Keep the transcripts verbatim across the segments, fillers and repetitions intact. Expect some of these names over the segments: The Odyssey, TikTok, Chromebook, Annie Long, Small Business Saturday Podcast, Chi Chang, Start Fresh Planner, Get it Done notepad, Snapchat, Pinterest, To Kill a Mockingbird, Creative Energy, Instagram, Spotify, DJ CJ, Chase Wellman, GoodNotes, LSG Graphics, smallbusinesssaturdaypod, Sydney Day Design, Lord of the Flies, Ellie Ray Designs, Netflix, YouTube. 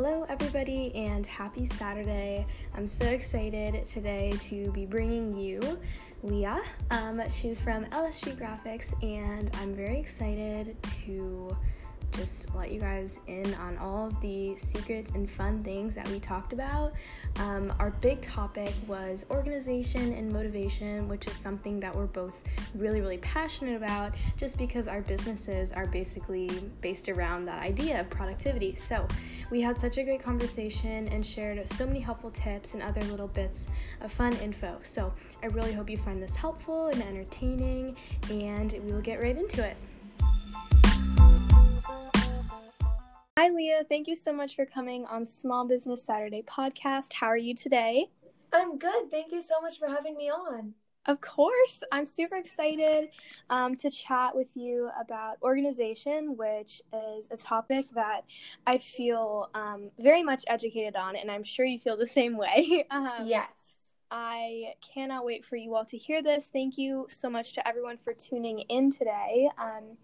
Hello everybody and happy Saturday. I'm so excited today to be bringing you Leah. Um, she's from L S G Graphics and I'm very excited to just let you guys in on all of the secrets and fun things that we talked about. Um, our big topic was organization and motivation, which is something that we're both really, really passionate about just because our businesses are basically based around that idea of productivity. So we had such a great conversation and shared so many helpful tips and other little bits of fun info. So I really hope you find this helpful and entertaining, and we will get right into it. Hi, Leah. Thank you so much for coming on Small Business Saturday Podcast. How are you today? I'm good. Thank you so much for having me on. Of course. I'm super excited um, to chat with you about organization, which is a topic that I feel um, very much educated on, and I'm sure you feel the same way. um, yes. I cannot wait for you all to hear this. Thank you so much to everyone for tuning in today. Um,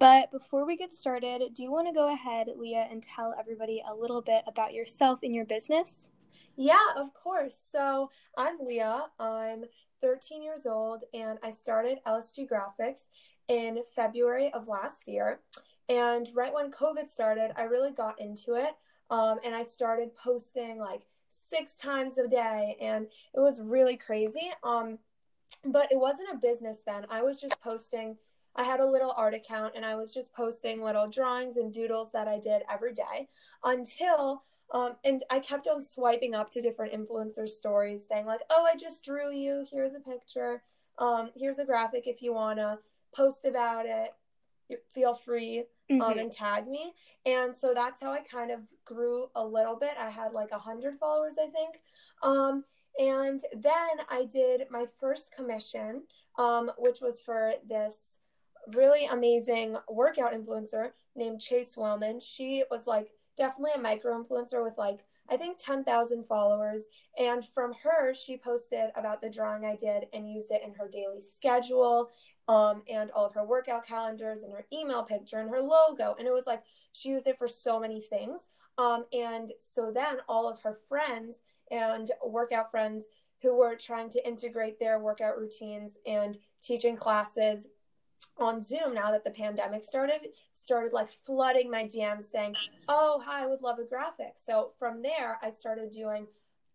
But before we get started, do you want to go ahead, Leah, and tell everybody a little bit about yourself and your business? Yeah, of course. So I'm Leah. I'm thirteen years old, and I started L S G Graphics in February of last year. And right when COVID started, I really got into it, um, and I started posting like six times a day, and it was really crazy. Um, but it wasn't a business then. I was just posting. I had a little art account, and I was just posting little drawings and doodles that I did every day until, um, and I kept on swiping up to different influencer stories saying like, oh, I just drew you. Here's a picture. Um, here's a graphic. If you want to post about it, feel free um, mm-hmm. and tag me. And so that's how I kind of grew a little bit. I had like a hundred followers, I think. Um, and then I did my first commission, um, which was for this really amazing workout influencer named Chase Wellman. She was like definitely a micro influencer with like, I think ten thousand followers. And from her, she posted about the drawing I did and used it in her daily schedule um, and all of her workout calendars and her email picture and her logo. And it was like, she used it for so many things. Um, and so then all of her friends and workout friends who were trying to integrate their workout routines and teaching classes on Zoom now that the pandemic started, started like flooding my D Ms saying, oh, hi, I would love a graphic. So from there, I started doing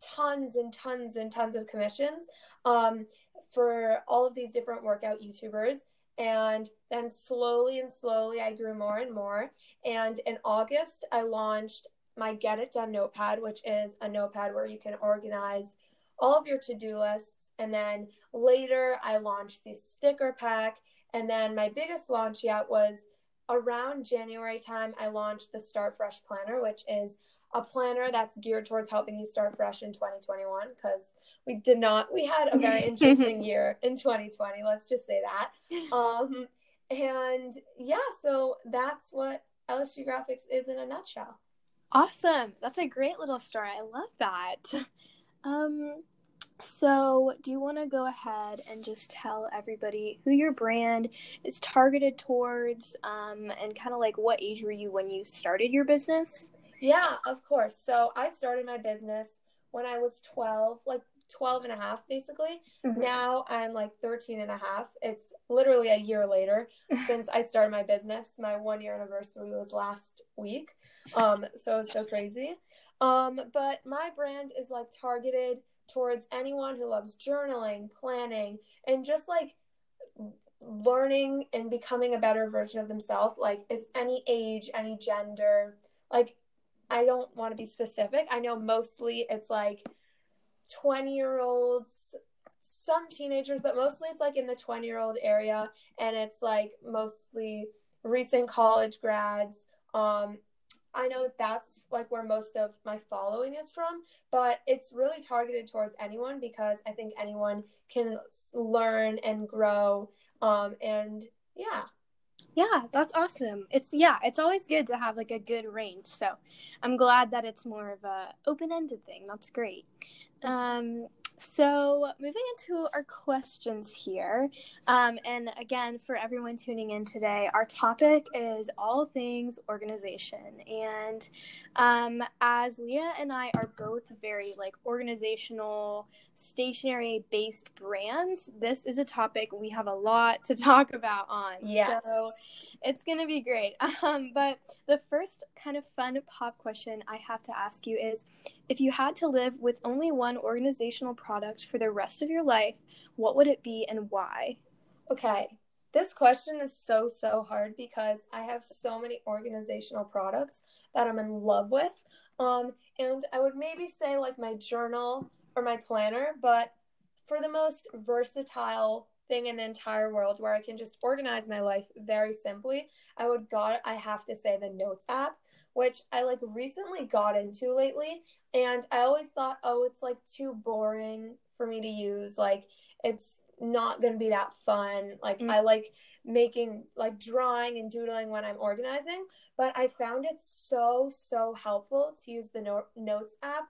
tons and tons and tons of commissions um, for all of these different workout YouTubers. And then slowly and slowly, I grew more and more. And in August, I launched my Get It Done notepad, which is a notepad where you can organize all of your to-do lists. And then later, I launched this sticker pack. And then my biggest launch yet was around January time, I launched the Start Fresh Planner, which is a planner that's geared towards helping you start fresh in twenty twenty-one because we did not, we had a very interesting year in twenty twenty. Let's just say that. Um, and yeah, so that's what L S G Graphics is in a nutshell. Awesome. That's a great little story. I love that. Um So do you want to go ahead and just tell everybody who your brand is targeted towards um, and kind of like what age were you when you started your business? Yeah, of course. So I started my business when I was twelve, like twelve and a half, basically. Mm-hmm. Now I'm like thirteen and a half. It's literally a year later since I started my business. My one year anniversary was last week. Um, so it's so crazy. Um, but my brand is like targeted towards anyone who loves journaling, planning, and just like learning and becoming a better version of themselves. Like it's any age, any gender. Like I don't want to be specific. I know mostly it's like twenty year olds, some teenagers, but mostly it's like in the twenty year old area. And it's like mostly recent college grads. Um, I know that that's like where most of my following is from, but it's really targeted towards anyone because I think anyone can learn and grow. Um, and yeah. Yeah, that's awesome. It's yeah, it's always good to have like a good range. So I'm glad that it's more of a open-ended thing. That's great. Um, So moving into our questions here, um, and again, for everyone tuning in today, our topic is all things organization. And um, as Leah and I are both very like organizational, stationery-based brands, this is a topic we have a lot to talk about on. Yes. So it's going to be great. Um, but the first kind of fun pop question I have to ask you is, if you had to live with only one organizational product for the rest of your life, what would it be and why? Okay. This question is so, so hard because I have so many organizational products that I'm in love with. Um, and I would maybe say like my journal or my planner, but for the most versatile thing in the entire world where I can just organize my life very simply, I would got I have to say the Notes app, which I like recently got into lately, and I always thought, oh, it's like too boring for me to use, like it's not gonna be that fun, like mm-hmm. I like making like drawing and doodling when I'm organizing, but I found it so so helpful to use the no- Notes app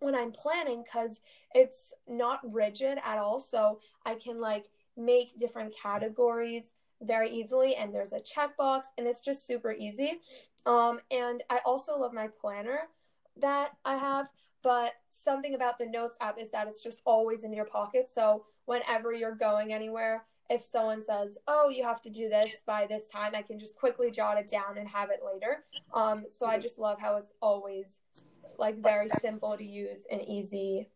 when I'm planning, because it's not rigid at all, so I can like make different categories very easily, and there's a checkbox, and it's just super easy. Um, and I also love my planner that I have, but something about the Notes app is that it's just always in your pocket, so whenever you're going anywhere, if someone says, oh, you have to do this by this time, I can just quickly jot it down and have it later. Um, so I just love how it's always like very simple to use and easy,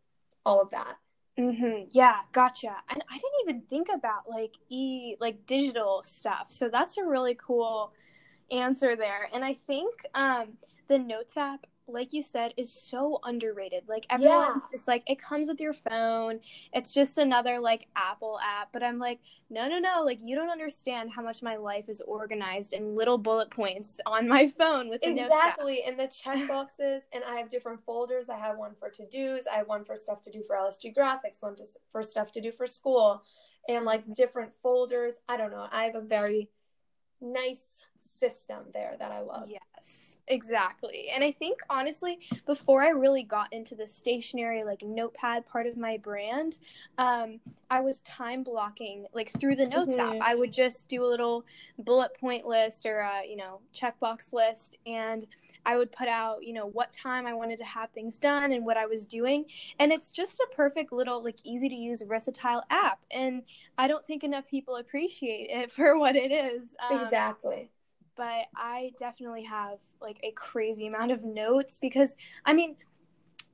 all of that. Mm-hmm. Yeah, gotcha. And I didn't even think about like e like digital stuff. So that's a really cool answer there. And I think um, the Notes app, like you said, is so underrated. Like everyone's yeah. just like, it comes with your phone. It's just another like Apple app. But I'm like, no, no, no. Like you don't understand how much my life is organized in little bullet points on my phone with the exactly. Notes app. And the check boxes. And I have different folders. I have one for to-dos. I have one for stuff to do for L S G Graphics, one to, for stuff to do for school, and like different folders. I don't know. I have a very nice system there that I love. Yes, exactly. And I think honestly, before I really got into the stationary like notepad part of my brand, um, I was time blocking like through the Notes mm-hmm. app. I would just do a little bullet point list or a, you know, checkbox list, and I would put out, you know, what time I wanted to have things done and what I was doing. And it's just a perfect little like easy to use versatile app. And I don't think enough people appreciate it for what it is. Um, exactly. But I definitely have like a crazy amount of notes because, I mean,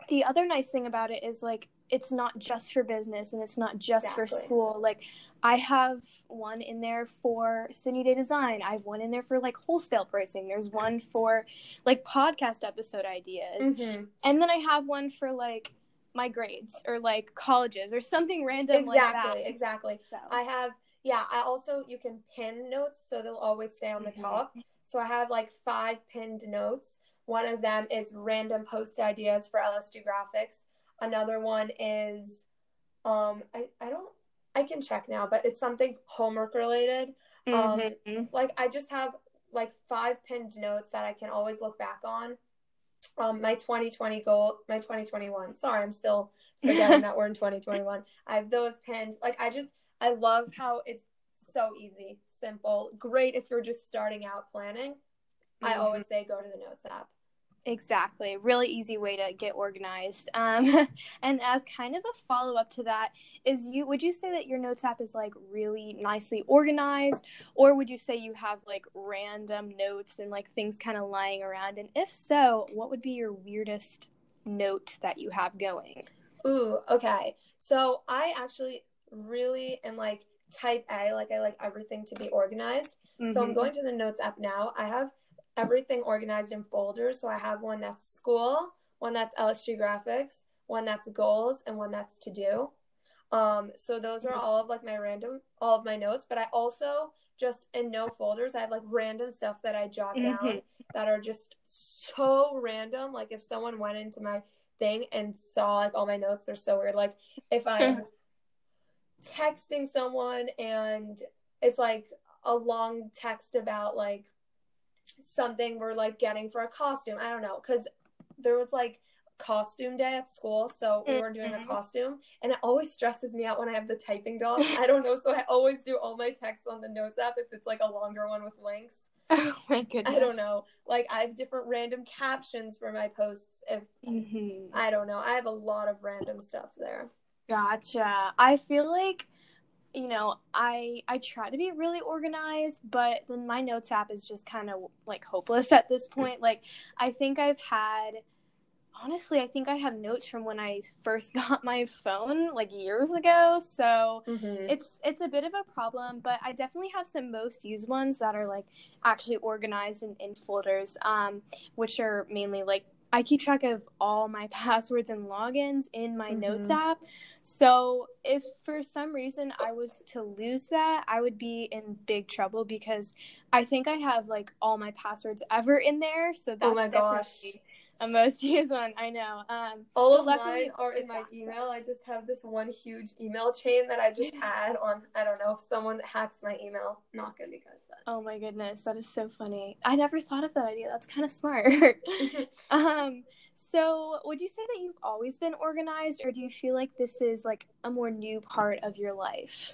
the other nice thing about it is like, it's not just for business and it's not just exactly. for school. Like I have one in there for Sydney Day Design. I have one in there for like wholesale pricing. There's one for like podcast episode ideas. Mm-hmm. And then I have one for like my grades or like colleges or something random exactly, like that. Exactly, exactly. So. I have... Yeah, I also, you can pin notes, so they'll always stay on the mm-hmm. top. So I have like five pinned notes. One of them is random post ideas for L S G Graphics. Another one is, um, I, I don't, I can check now, but it's something homework related. Mm-hmm. Um, like I just have like five pinned notes that I can always look back on. Um, my twenty twenty goal, my twenty twenty-one, sorry, I'm still forgetting that we're in twenty twenty-one. I have those pinned. Like I just, I love how it's so easy, simple, great if you're just starting out planning. Mm-hmm. I always say go to the Notes app. Exactly. Really easy way to get organized. Um, and as kind of a follow-up to that, is you would you say that your Notes app is like really nicely organized, or would you say you have like random notes and like things kind of lying around? And if so, what would be your weirdest note that you have going? Ooh, okay. So I actually... really and like type A, like I like everything to be organized. Mm-hmm. So I'm going to the Notes app now. I have everything organized in folders. So I have one that's school, one that's L S G Graphics, one that's goals, and one that's to do. Um, so those are all of like my random, all of my notes, but I also just in no folders, I have like random stuff that I jot down mm-hmm. that are just so random. Like if someone went into my thing and saw like all my notes, they're so weird. Like if I texting someone and it's like a long text about like something we're like getting for a costume, I don't know, because there was like costume day at school, so we were doing a costume, and it always stresses me out when I have the typing dog. I don't know, so I always do all my texts on the notes app if it's like a longer one with links. Oh my goodness. I don't know, like I have different random captions for my posts if mm-hmm. I don't know, I have a lot of random stuff there. Gotcha. I feel like, you know, I I try to be really organized, but then my notes app is just kind of like hopeless at this point. Like I think I've had honestly, I think I have notes from when I first got my phone like years ago. So mm-hmm. it's it's a bit of a problem, but I definitely have some most used ones that are like actually organized and in folders, um, which are mainly like I keep track of all my passwords and logins in my mm-hmm. notes app. So if for some reason I was to lose that, I would be in big trouble because I think I have like all my passwords ever in there. So that's oh my gosh. A most used one, I know. Um, All of mine are in my email. I just have this one huge email chain that I just add on. I don't know, if someone hacks my email, not going to be good. But. Oh my goodness, that is so funny. I never thought of that idea. That's kind of smart. um, so would you say that you've always been organized, or do you feel like this is like a more new part of your life?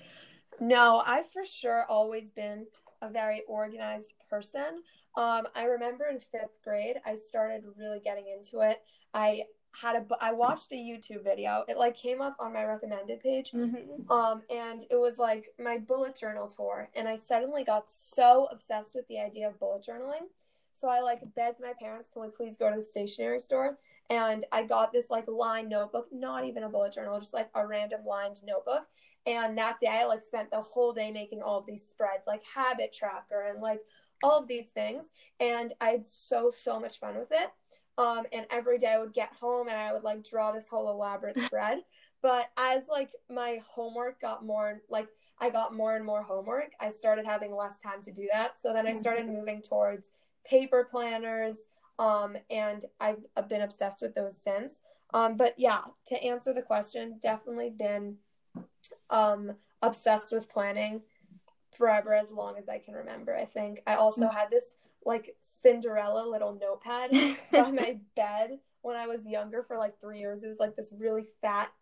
No, I've for sure always been a very organized person. Um, I remember in fifth grade, I started really getting into it. I had a, I watched a YouTube video. It like came up on my recommended page. Mm-hmm. Um, and it was like my bullet journal tour. And I suddenly got so obsessed with the idea of bullet journaling. So I like begged my parents, can we please go to the stationery store? And I got this like lined notebook, not even a bullet journal, just like a random lined notebook. And that day I like spent the whole day making all of these spreads, like habit tracker and like all of these things, and I had so, so much fun with it, um, and every day I would get home, and I would, like, draw this whole elaborate spread, but as, like, my homework got more, like, I got more and more homework, I started having less time to do that, so then I started moving towards paper planners, um, and I've been obsessed with those since, um, but yeah, to answer the question, definitely been, um, obsessed with planning forever, as long as I can remember. I think I also had this like Cinderella little notepad by my bed when I was younger for like three years. It was like this really fat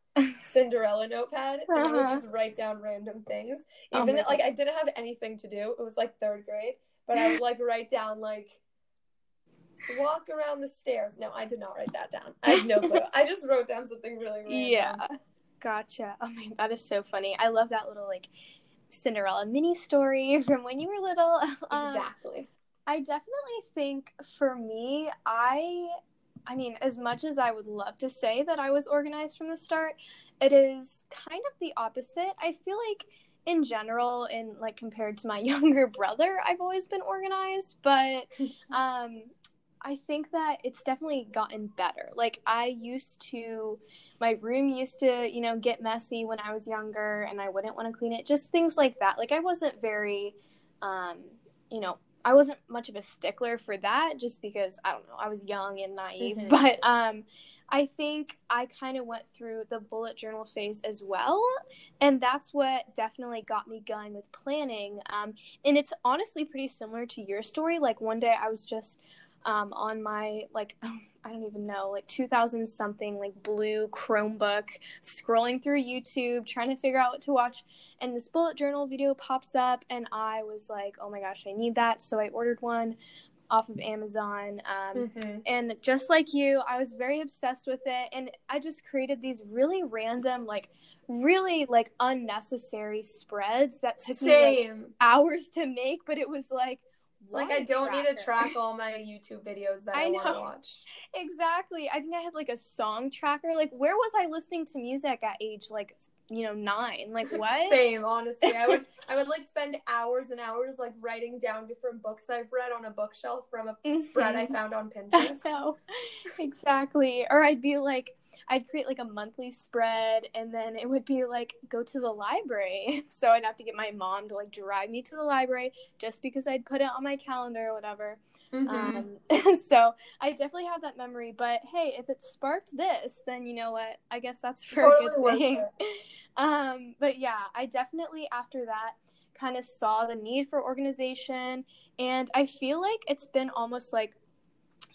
Cinderella notepad, and uh-huh. I would just write down random things, even oh like I didn't have anything to do. It was like third grade, but I would like write down like walk around the stairs. No, I did not write that down. I have no clue. I just wrote down something really random. Yeah, gotcha. Oh my, that is so funny. I love that little like Cinderella mini story from when you were little. Um, exactly. I definitely think for me, I, I mean, as much as I would love to say that I was organized from the start, it is kind of the opposite. I feel like in general, in like compared to my younger brother, I've always been organized, but um, I think that it's definitely gotten better. Like I used to, my room used to, you know, get messy when I was younger and I wouldn't want to clean it, just things like that. Like I wasn't very, um, you know, I wasn't much of a stickler for that just because, I don't know, I was young and naive, mm-hmm. but um, I think I kind of went through the bullet journal phase as well, and that's what definitely got me going with planning. Um, and it's honestly pretty similar to your story. Like one day I was just Um, on my, like, oh, I don't even know, like two thousand something, like blue Chromebook, scrolling through YouTube, trying to figure out what to watch. And this bullet journal video pops up, and I was like, oh my gosh, I need that. So I ordered one off of Amazon. Um, mm-hmm. And just like you, I was very obsessed with it. And I just created these really random, like, really like unnecessary spreads that took Same. me like, hours to make, but it was like, Like, I don't tracker. need to track all my YouTube videos that I, I want to watch. Exactly. I think I had, like, a song tracker. Like, where was I listening to music at age, like, you know, nine? Like, what? Same, honestly. I would, I would like, spend hours and hours, like, writing down different books I've read on a bookshelf from a mm-hmm. spread I found on Pinterest. I know. Exactly. Or I'd be, like, I'd create, like, a monthly spread, and then it would be, like, go to the library. So I'd have to get my mom to, like, drive me to the library just because I'd put it on my calendar or whatever. Mm-hmm. Um, so I definitely have that memory. But, hey, if it sparked this, then you know what? I guess that's for totally a good thing. Um, but, yeah, I definitely, after that, kind of saw the need for organization. And I feel like it's been almost, like,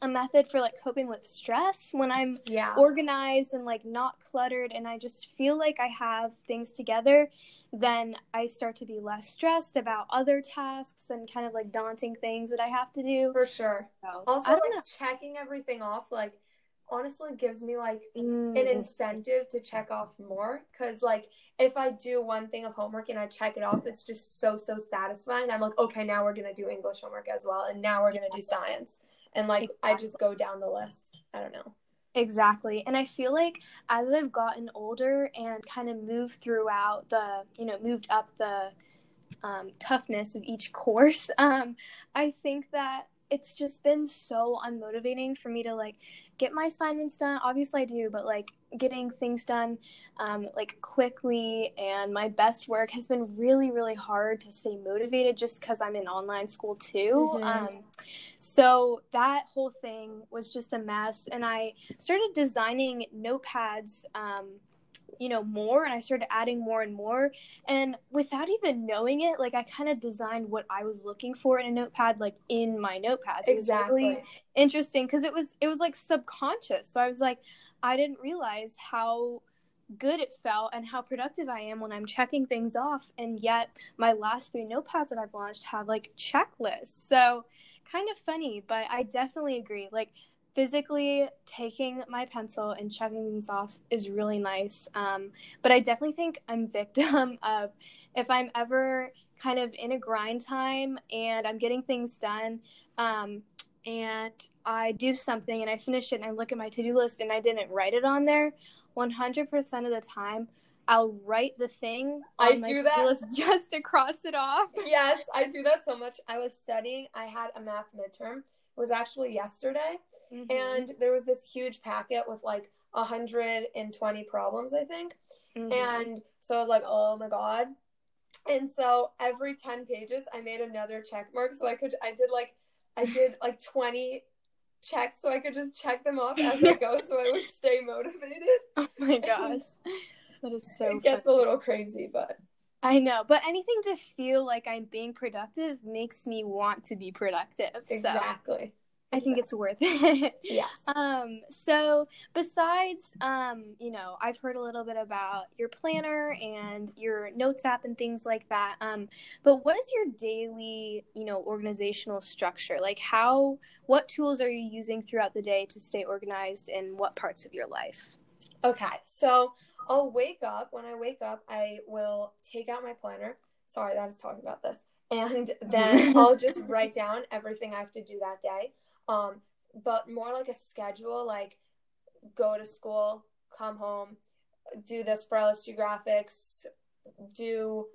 a method for, like, coping with stress when I'm yeah. organized and, like, not cluttered, and I just feel like I have things together, then I start to be less stressed about other tasks and kind of, like, daunting things that I have to do. For sure. So, also, like, know. checking everything off, like, honestly gives me, like, mm. an incentive to check off more, because, like, if I do one thing of homework and I check it off, it's just so, so satisfying. I'm like, okay, now we're going to do English homework as well, and now we're going to do science. And, like, exactly. I just go down the list. I don't know. Exactly. And I feel like as I've gotten older and kind of moved throughout the, you know, moved up the um, toughness of each course, um, I think that it's just been so unmotivating for me to, like, get my assignments done. Obviously I do, but, like, getting things done, um, like, quickly and my best work has been really, really hard to stay motivated just because I'm in online school too. Mm-hmm. Um, so that whole thing was just a mess. And I started designing notepads, um, you know, more, and I started adding more and more, and without even knowing it, like, I kind of designed what I was looking for in a notepad, like, in my notepads. Exactly. It was really interesting because it was, it was like subconscious. So I was like, I didn't realize how good it felt and how productive I am when I'm checking things off. And yet my last three notepads that I've launched have, like, checklists. So kind of funny, but I definitely agree. Like, physically taking my pencil and checking things off is really nice. Um, but I definitely think I'm victim of, if I'm ever kind of in a grind time and I'm getting things done, um, and I do something and I finish it and I look at my to-do list and I didn't write it on there, one hundred percent of the time, I'll write the thing on I my do that. list just to cross it off. Yes, I do that so much. I was studying. I had a math midterm. It was actually yesterday. Mm-hmm. And there was this huge packet with, like, one hundred twenty problems, I think. Mm-hmm. And so I was like, oh, my God. And so every ten pages, I made another check mark. So I could – I did, like – I did, like, twenty – checks, so I could just check them off as I go, so I would stay motivated. Oh my gosh, that is so it funny. Gets a little crazy, but I know, but anything to feel like I'm being productive makes me want to be productive. Exactly. So I think exactly. it's worth it. Yes. Um so besides um you know, I've heard a little bit about your planner and your notes app and things like that, um but what is your daily, you know, organizational structure? Like, how what tools are you using throughout the day to stay organized, in what parts of your life? Okay, so I'll wake up when I wake up I will take out my planner, sorry that I was talking about this, and then I'll just write down everything I have to do that day. Um, but more like a schedule, like, go to school, come home, do this for L S G Graphics, do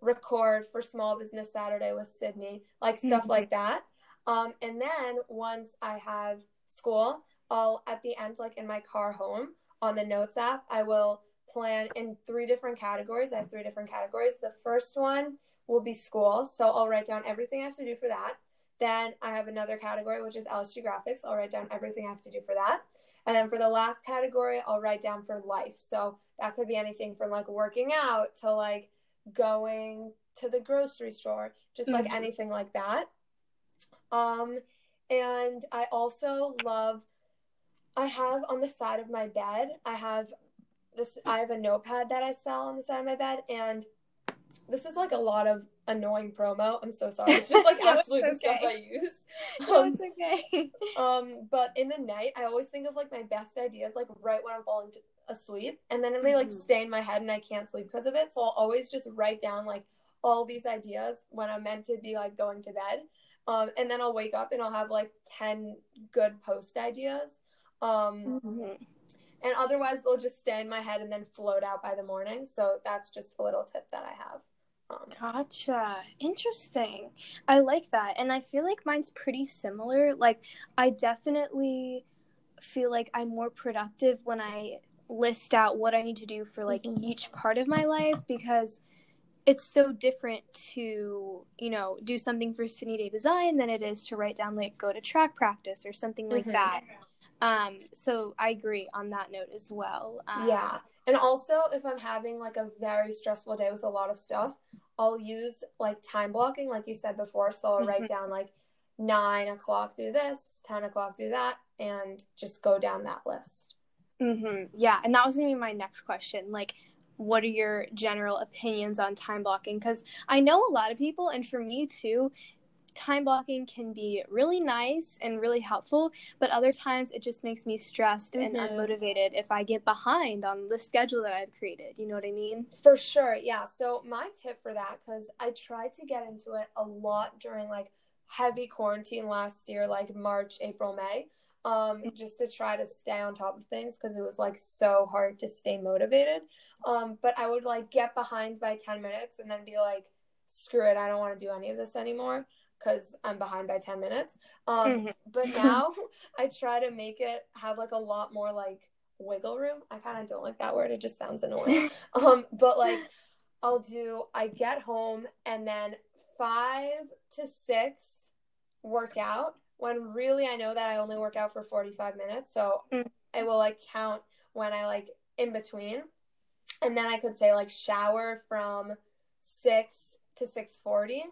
record for Small Business Saturday with Sydney, like, stuff like that. Um, and then once I have school, I'll, at the end, like, in my car home on the notes app, I will plan in three different categories. I have three different categories. The first one will be school. So I'll write down everything I have to do for that. Then I have another category, which is L S G Graphics. I'll write down everything I have to do for that. And then for the last category, I'll write down for life. So that could be anything from, like, working out to, like, going to the grocery store, just, like, mm-hmm. anything like that. Um, and I also love, I have on the side of my bed, I have this, I have a notepad that I sell on the side of my bed, and this is, like, a lot of annoying promo. I'm so sorry. It's just, like, no, actually the okay. stuff I use. Um, no, it's okay. um, but in the night, I always think of, like, my best ideas, like, right when I'm falling asleep. And then they, like, mm-hmm. stay in my head and I can't sleep because of it. So I'll always just write down, like, all these ideas when I'm meant to be, like, going to bed. Um, and then I'll wake up and I'll have, like, ten good post ideas. Um, mm-hmm. And otherwise, they'll just stay in my head and then float out by the morning. So that's just a little tip that I have. Um, gotcha. Interesting. I like that. And I feel like mine's pretty similar. Like, I definitely feel like I'm more productive when I list out what I need to do for, like, mm-hmm. each part of my life, because it's so different to, you know, do something for Sydney Day Design than it is to write down, like, go to track practice or something like mm-hmm. that. Um, so I agree on that note as well. Um, yeah. And also, if I'm having, like, a very stressful day with a lot of stuff, I'll use, like, time blocking, like you said before. So I'll write down, like, nine o'clock do this, ten o'clock do that, and just go down that list. Mm-hmm. Yeah. And that was going to be my next question. Like, what are your general opinions on time blocking? Because I know a lot of people, and for me too, time blocking can be really nice and really helpful, but other times it just makes me stressed mm-hmm. and unmotivated if I get behind on the schedule that I've created. You know what I mean? For sure. Yeah. So my tip for that, because I tried to get into it a lot during like heavy quarantine last year, like March, April, May, um just to try to stay on top of things, because it was like so hard to stay motivated, um but I would like get behind by ten minutes and then be like, screw it, I don't want to do any of this anymore because I'm behind by ten minutes. um mm-hmm. But now I try to make it have like a lot more like wiggle room. I kind of don't like that word, it just sounds annoying. um but like I'll do I get home and then five to six work out, when really I know that I only work out for forty-five minutes. So mm. I will like count when I like in between. And then I could say like shower from six to six forty.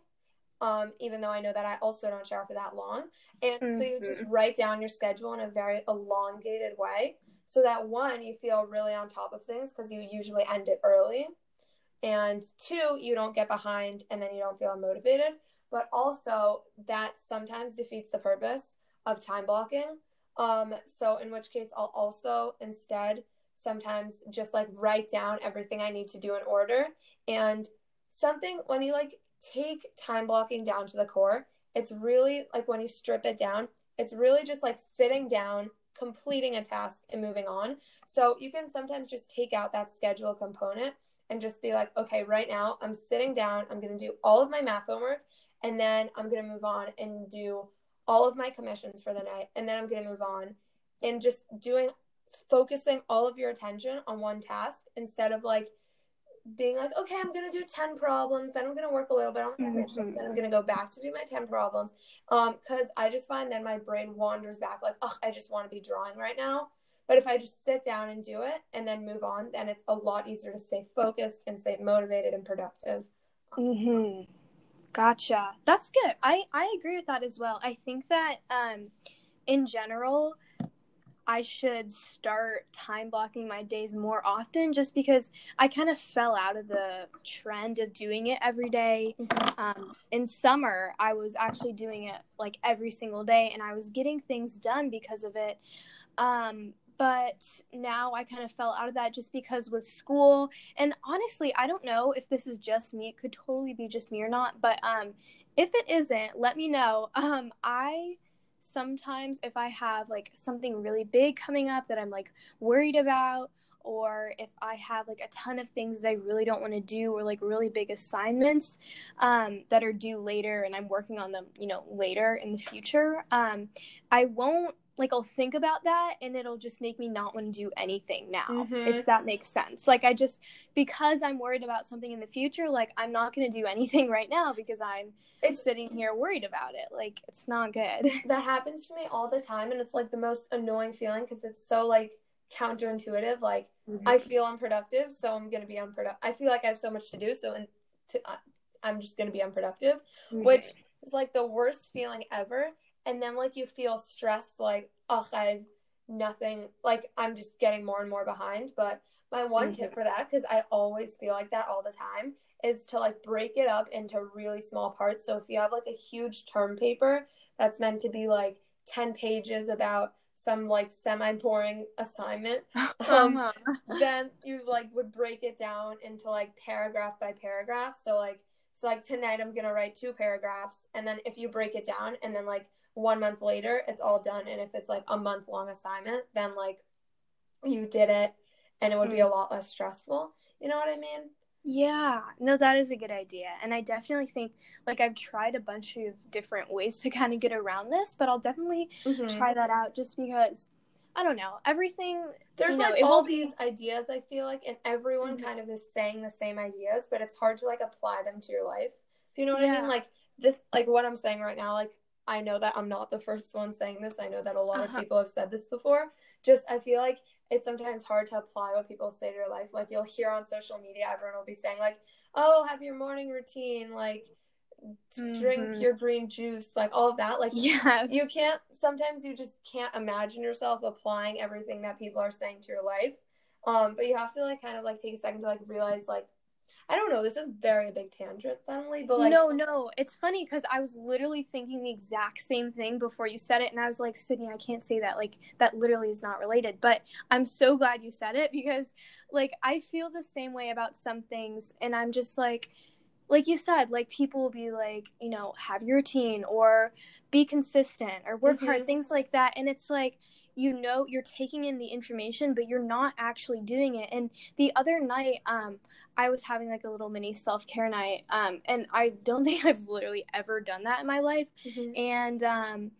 Um, even though I know that I also don't shower for that long. And mm-hmm. so you just write down your schedule in a very elongated way, so that one, you feel really on top of things because you usually end it early. And two, you don't get behind and then you don't feel motivated. But also that sometimes defeats the purpose of time blocking. Um, so in which case I'll also instead sometimes just like write down everything I need to do in order. And something when you like take time blocking down to the core, it's really like when you strip it down, it's really just like sitting down, completing a task and moving on. So you can sometimes just take out that schedule component and just be like, okay, right now I'm sitting down, I'm going to do all of my math homework, and then I'm going to move on and do all of my commissions for the night. And then I'm going to move on and just doing, focusing all of your attention on one task instead of like being like, okay, I'm going to do ten problems. Then I'm going to work a little bit on my commissions. Then I'm going to go back to do my ten problems. Um, cause I just find then my brain wanders back like, oh, I just want to be drawing right now. But if I just sit down and do it and then move on, then it's a lot easier to stay focused and stay motivated and productive. Mm-hmm. Gotcha. That's good. I, I agree with that as well. I think that um, in general, I should start time blocking my days more often, just because I kind of fell out of the trend of doing it every day. Mm-hmm. Um, in summer, I was actually doing it like every single day, and I was getting things done because of it. Um, But now I kind of fell out of that just because with school, and honestly, I don't know if this is just me. It could totally be just me or not. But um, if it isn't, let me know. Um, I sometimes, if I have like something really big coming up that I'm like worried about, or if I have like a ton of things that I really don't want to do, or like really big assignments um, that are due later and I'm working on them, you know, later in the future, um, I won't. Like, I'll think about that, and it'll just make me not want to do anything now, mm-hmm. if that makes sense. Like, I just, because I'm worried about something in the future, like, I'm not going to do anything right now because I'm it's, sitting here worried about it. Like, it's not good. That happens to me all the time, and it's, like, the most annoying feeling because it's so, like, counterintuitive. Like, mm-hmm. I feel unproductive, so I'm going to be unproductive. I feel like I have so much to do, so in- to, uh, I'm just going to be unproductive, mm-hmm. which is, like, the worst feeling ever. And then, like, you feel stressed, like, ugh, I have nothing, like, I'm just getting more and more behind. But my one mm-hmm. tip for that, because I always feel like that all the time, is to, like, break it up into really small parts. So if you have, like, a huge term paper that's meant to be, like, ten pages about some, like, semi-boring assignment, um, then you, like, would break it down into, like, paragraph by paragraph. So, like, so like, tonight I'm going to write two paragraphs. And then if you break it down and then, like, one month later, it's all done. And if it's like a month long assignment, then like you did it and it would be a lot less stressful. You know what I mean? Yeah, no, that is a good idea. And I definitely think like I've tried a bunch of different ways to kind of get around this, but I'll definitely mm-hmm. try that out just because I don't know. Everything there's you know, like all these be... ideas, I feel like, and everyone mm-hmm. kind of is saying the same ideas, but it's hard to like apply them to your life. You know what yeah. I mean? Like this, like what I'm saying right now, like I know that I'm not the first one saying this. I know that a lot uh-huh. of people have said this before. Just, I feel like it's sometimes hard to apply what people say to your life. Like, you'll hear on social media, everyone will be saying, like, oh, have your morning routine, like, mm-hmm. drink your green juice, like all of that. Like, yes. you can't, sometimes you just can't imagine yourself applying everything that people are saying to your life. Um, but you have to like, kind of like take a second to like realize like, I don't know, this is very big tangent, suddenly, but like... No, no, it's funny because I was literally thinking the exact same thing before you said it, and I was like, Sydney, I can't say that, like, that literally is not related, but I'm so glad you said it because, like, I feel the same way about some things, and I'm just like, like you said, like, people will be like, you know, have your routine, or be consistent, or work mm-hmm. hard, things like that, and it's like... you know, you're taking in the information, but you're not actually doing it. And the other night, um, I was having like a little mini self-care night. Um, and I don't think I've literally ever done that in my life. Mm-hmm. And, um,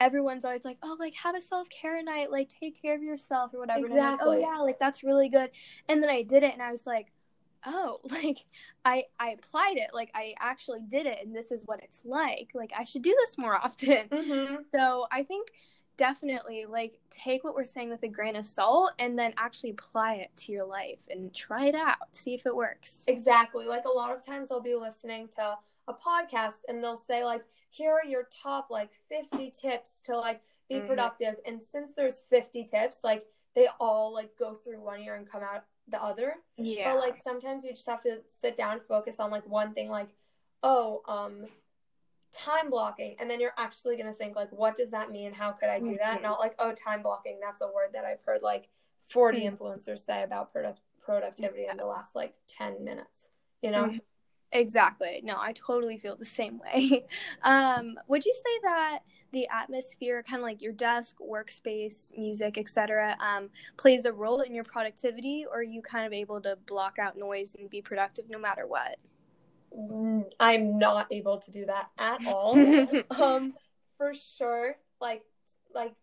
everyone's always like, oh, like, have a self-care night, like, take care of yourself or whatever. Exactly. And I'm like, oh yeah, like, that's really good. And then I did it and I was like, oh, like, I, I applied it, like, I actually did it. And this is what it's like, like, I should do this more often. Mm-hmm. So I think, definitely, like, take what we're saying with a grain of salt and then actually apply it to your life and try it out, see if it works. Exactly. Like, a lot of times I'll be listening to a podcast and they'll say, like, here are your top, like, fifty tips to, like, be mm-hmm. productive. And since there's fifty tips, like, they all, like, go through one ear and come out the other. Yeah. But, like, sometimes you just have to sit down and focus on, like, one thing, like, oh, um... time blocking, and then you're actually going to think, like, what does that mean? How could I do that? Not like, oh, time blocking, that's a word that I've heard like forty influencers say about product- productivity yeah. in the last like ten minutes, you know? Mm-hmm. Exactly. No, I totally feel the same way. Um, would you say that the atmosphere, kind of like your desk, workspace, music, et cetera, um, plays a role in your productivity, or are you kind of able to block out noise and be productive no matter what? I'm not able to do that at all. um, for sure, like, like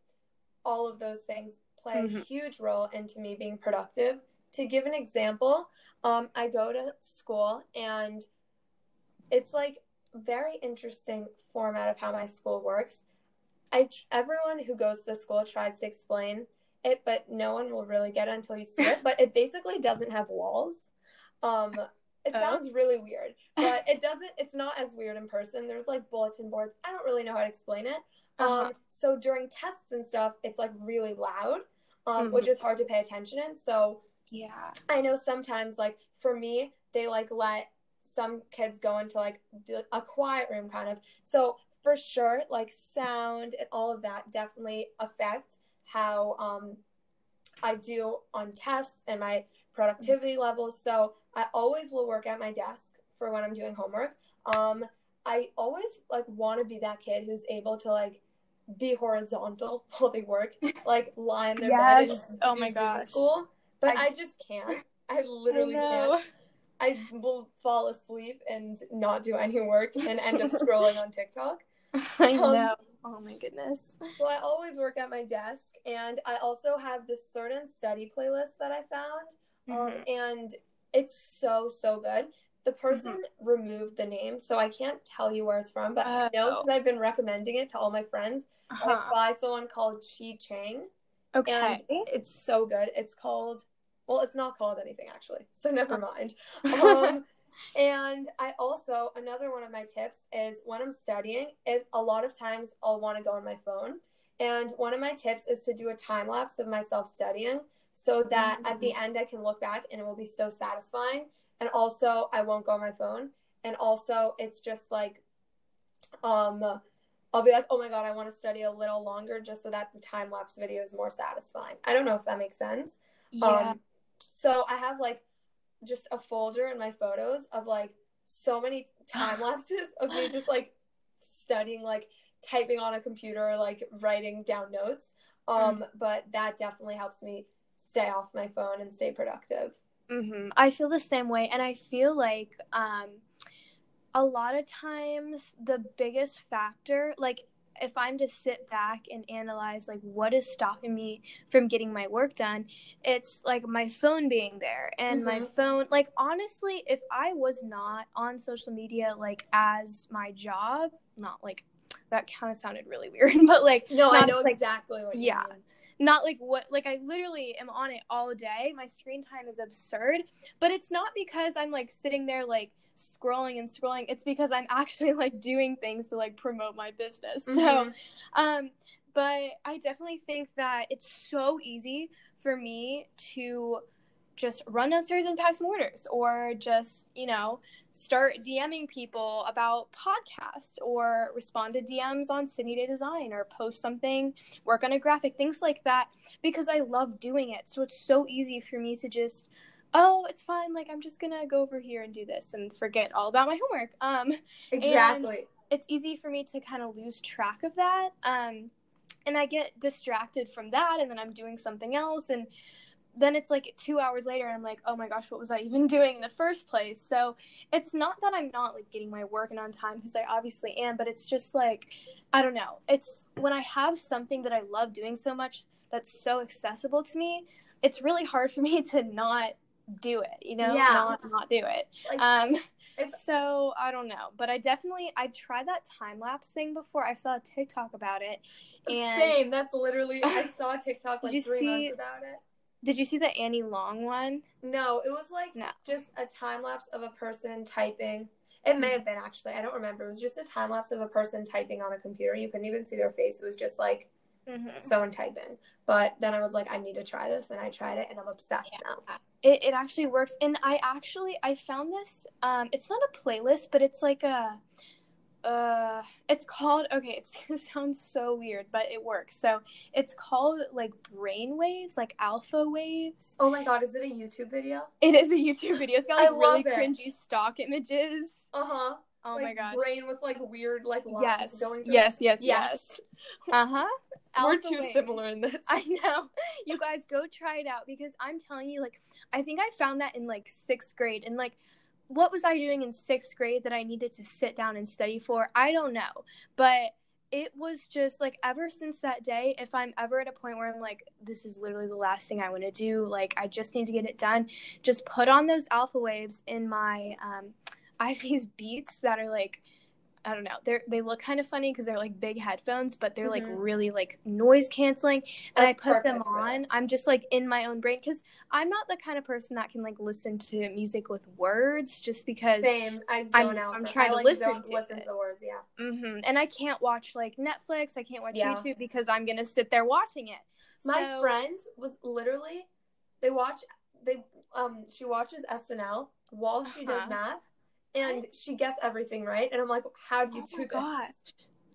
all of those things play mm-hmm. a huge role into me being productive. To give an example, um, I go to school, and it's like very interesting format of how my school works. I everyone who goes to the school tries to explain it, but no one will really get it until you see it. But it basically doesn't have walls. Um. It sounds really weird, but it doesn't, it's not as weird in person. There's like bulletin boards. I don't really know how to explain it. Uh-huh. Um, so during tests and stuff, it's like really loud, um, mm-hmm. which is hard to pay attention in. So yeah, I know sometimes like for me, they like let some kids go into like a quiet room kind of. So for sure, like sound and all of that definitely affect how um, I do on tests and my productivity mm-hmm. levels. So I always will work at my desk for when I'm doing homework. Um, I always like want to be that kid who's able to like be horizontal while they work, like lie in their yes. bed and just oh do my gosh. School. But I, I just can't. I literally I can't. I will fall asleep and not do any work and end up scrolling on TikTok. I know. Um, oh my goodness. So I always work at my desk, and I also have this certain study playlist that I found, um, mm-hmm. and it's so, so good. The person mm-hmm. removed the name, so I can't tell you where it's from, but I know because I've been recommending it to all my friends. Uh-huh. It's by someone called Chi Chang. Okay. And it's so good. It's called, well, it's not called anything, actually, so never mind. Um, and I also, another one of my tips is when I'm studying, if, a lot of times I'll want to go on my phone. And one of my tips is to do a time lapse of myself studying, so that mm-hmm. at the end I can look back and it will be so satisfying. And also I won't go on my phone. And also it's just like, um, I'll be like, oh my God, I want to study a little longer just so that the time-lapse video is more satisfying. I don't know if that makes sense. Yeah. Um, so I have like just a folder in my photos of like so many time lapses of me just like studying, like typing on a computer, like writing down notes. Um, mm-hmm. but that definitely helps me stay off my phone and stay productive. Mm-hmm. I feel the same way. And I feel like um, a lot of times the biggest factor, like if I'm to sit back and analyze like what is stopping me from getting my work done, it's like my phone being there and mm-hmm. my phone, like honestly, if I was not on social media, like as my job, not like that kind of sounded really weird, but like, no, I know like, exactly what you yeah. mean. Not like what, like I literally am on it all day. My screen time is absurd, but it's not because I'm like sitting there like scrolling and scrolling, it's because I'm actually like doing things to like promote my business. Mm-hmm. So, um, but I definitely think that it's so easy for me to just run downstairs and pack some orders, or just, you know, start DMing people about podcasts, or respond to D Ms on Sydney Day Design, or post something, work on a graphic, things like that, because I love doing it. So it's so easy for me to just, oh, it's fine. Like, I'm just going to go over here and do this and forget all about my homework. Um, exactly. It's easy for me to kind of lose track of that. Um, and I get distracted from that, and then I'm doing something else, and then it's like two hours later and I'm like, oh my gosh, what was I even doing in the first place? So it's not that I'm not like getting my work and on time, because I obviously am, but it's just like, I don't know. It's when I have something that I love doing so much that's so accessible to me, it's really hard for me to not do it, you know, yeah. not not do it. Like, um, if- so I don't know, but I definitely, I've tried that time lapse thing before. I saw a TikTok about it. And same. That's literally, I saw a TikTok like three see- months about it. Did you see the Annie Long one? No, it was like no. just a time-lapse of a person typing. It may have been, actually. I don't remember. It was just a time-lapse of a person typing on a computer. You couldn't even see their face. It was just like mm-hmm. someone typing. But then I was like, I need to try this, and I tried it, and I'm obsessed yeah. now. It it actually works. And I actually, I found this, um, it's not a playlist, but it's like a... Uh, it's called, okay, it's gonna sound so weird, but it works. So it's called like brain waves, like alpha waves. Oh my god, is it a YouTube video? It is a YouTube video. It's got like really it. cringy stock images. Uh huh. Oh like, my gosh. Brain with like weird like lines yes. going through. Yes, yes, yes. yes. Uh huh. We're too waves. similar in this. I know. You guys go try it out, because I'm telling you, like, I think I found that in like sixth grade, and like, what was I doing in sixth grade that I needed to sit down and study for? I don't know. But it was just like, ever since that day, if I'm ever at a point where I'm like, this is literally the last thing I want to do, like, I just need to get it done, just put on those alpha waves in my, um, I have these Beats that are like, I don't know, they're, they look kind of funny because they're like big headphones, but they're mm-hmm. like really like noise canceling. And That's I put them on. I'm just like in my own brain, because I'm not the kind of person that can like listen to music with words, just because Same. I zone I'm, out. I'm trying I, to like, listen, to, listen to the words. Yeah. Mm-hmm. And I can't watch like Netflix. I can't watch yeah. YouTube, because I'm going to sit there watching it. My so... friend was literally, they watch, they, um, she watches S N L while she uh-huh. does math. And she gets everything right. And I'm like, how do you oh do this? God.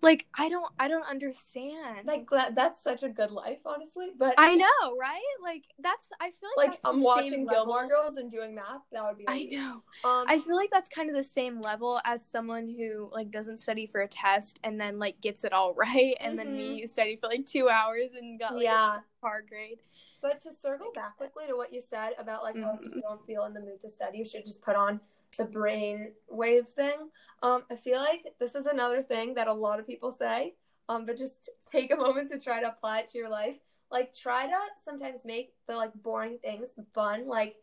Like, I don't, I don't understand. Like, that's such a good life, honestly. But I know, right? Like, that's, I feel like, like I'm watching Gilmore Girls and doing math. That would be amazing. I know. Um, I feel like that's kind of the same level as someone who like doesn't study for a test and then like gets it all right. And mm-hmm. then me, you studied for like two hours and got like yeah. a hard grade. But to circle back quickly to what you said about like, mm-hmm. oh, if you don't feel in the mood to study, you should just put on the brain waves thing. Um, I feel like this is another thing that a lot of people say, um, but just take a moment to try to apply it to your life. Like, try to sometimes make the, like, boring things fun. Like,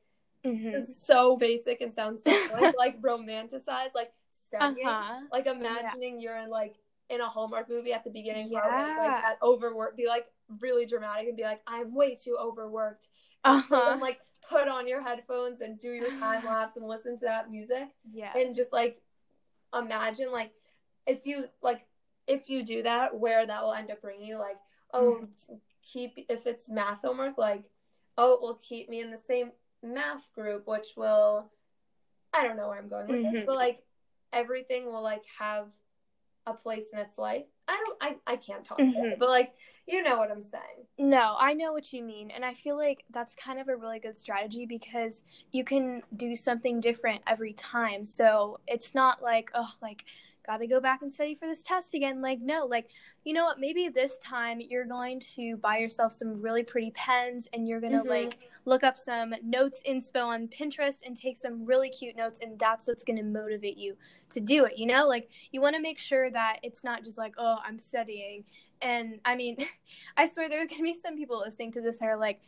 mm-hmm. this is so basic and sounds so like, like, romanticize, like, studying. Uh-huh. Like, imagining yeah. you're in, like, in a Hallmark movie at the beginning. Yeah. Part like, that overwork, be, like, really dramatic and be like, I'm way too overworked. Uh-huh. And, like, put on your headphones and do your time lapse and listen to that music. Yeah. And just like imagine like if you like if you do that, where that will end up bringing you. Like, oh, mm-hmm. keep if it's math homework, like, oh, it will keep me in the same math group, which will, I don't know where I'm going with mm-hmm. this, but like everything will like have a place in its life. I don't I, I can't talk mm-hmm. about it, but like, you know what I'm saying. No, I know what you mean. And I feel like that's kind of a really good strategy, because you can do something different every time. So it's not like, oh, like, got to go back and study for this test again. Like, no, like, you know what? Maybe this time you're going to buy yourself some really pretty pens, and you're going to, mm-hmm. like, look up some notes inspo on Pinterest and take some really cute notes. And that's what's going to motivate you to do it. You know, like, you want to make sure that it's not just like, oh, I'm studying. And I mean, I swear there's going to be some people listening to this that are like,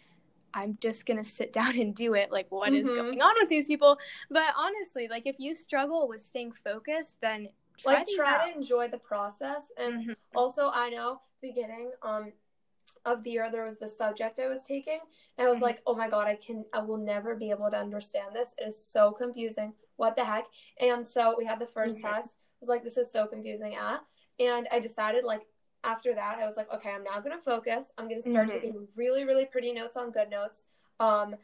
I'm just going to sit down and do it. Like, what mm-hmm. is going on with these people? But honestly, like, if you struggle with staying focused, then try like, try out. to enjoy the process. And mm-hmm. also, I know, beginning, um, of the year, there was the subject I was taking, and I was mm-hmm. like, oh my God, I can, I will never be able to understand this. It is so confusing. What the heck? And so we had the first mm-hmm. test. I was like, this is so confusing. Ah, and I decided, like, after that, I was like, okay, I'm now going to focus. I'm going to start mm-hmm. taking really, really pretty notes on GoodNotes. Um,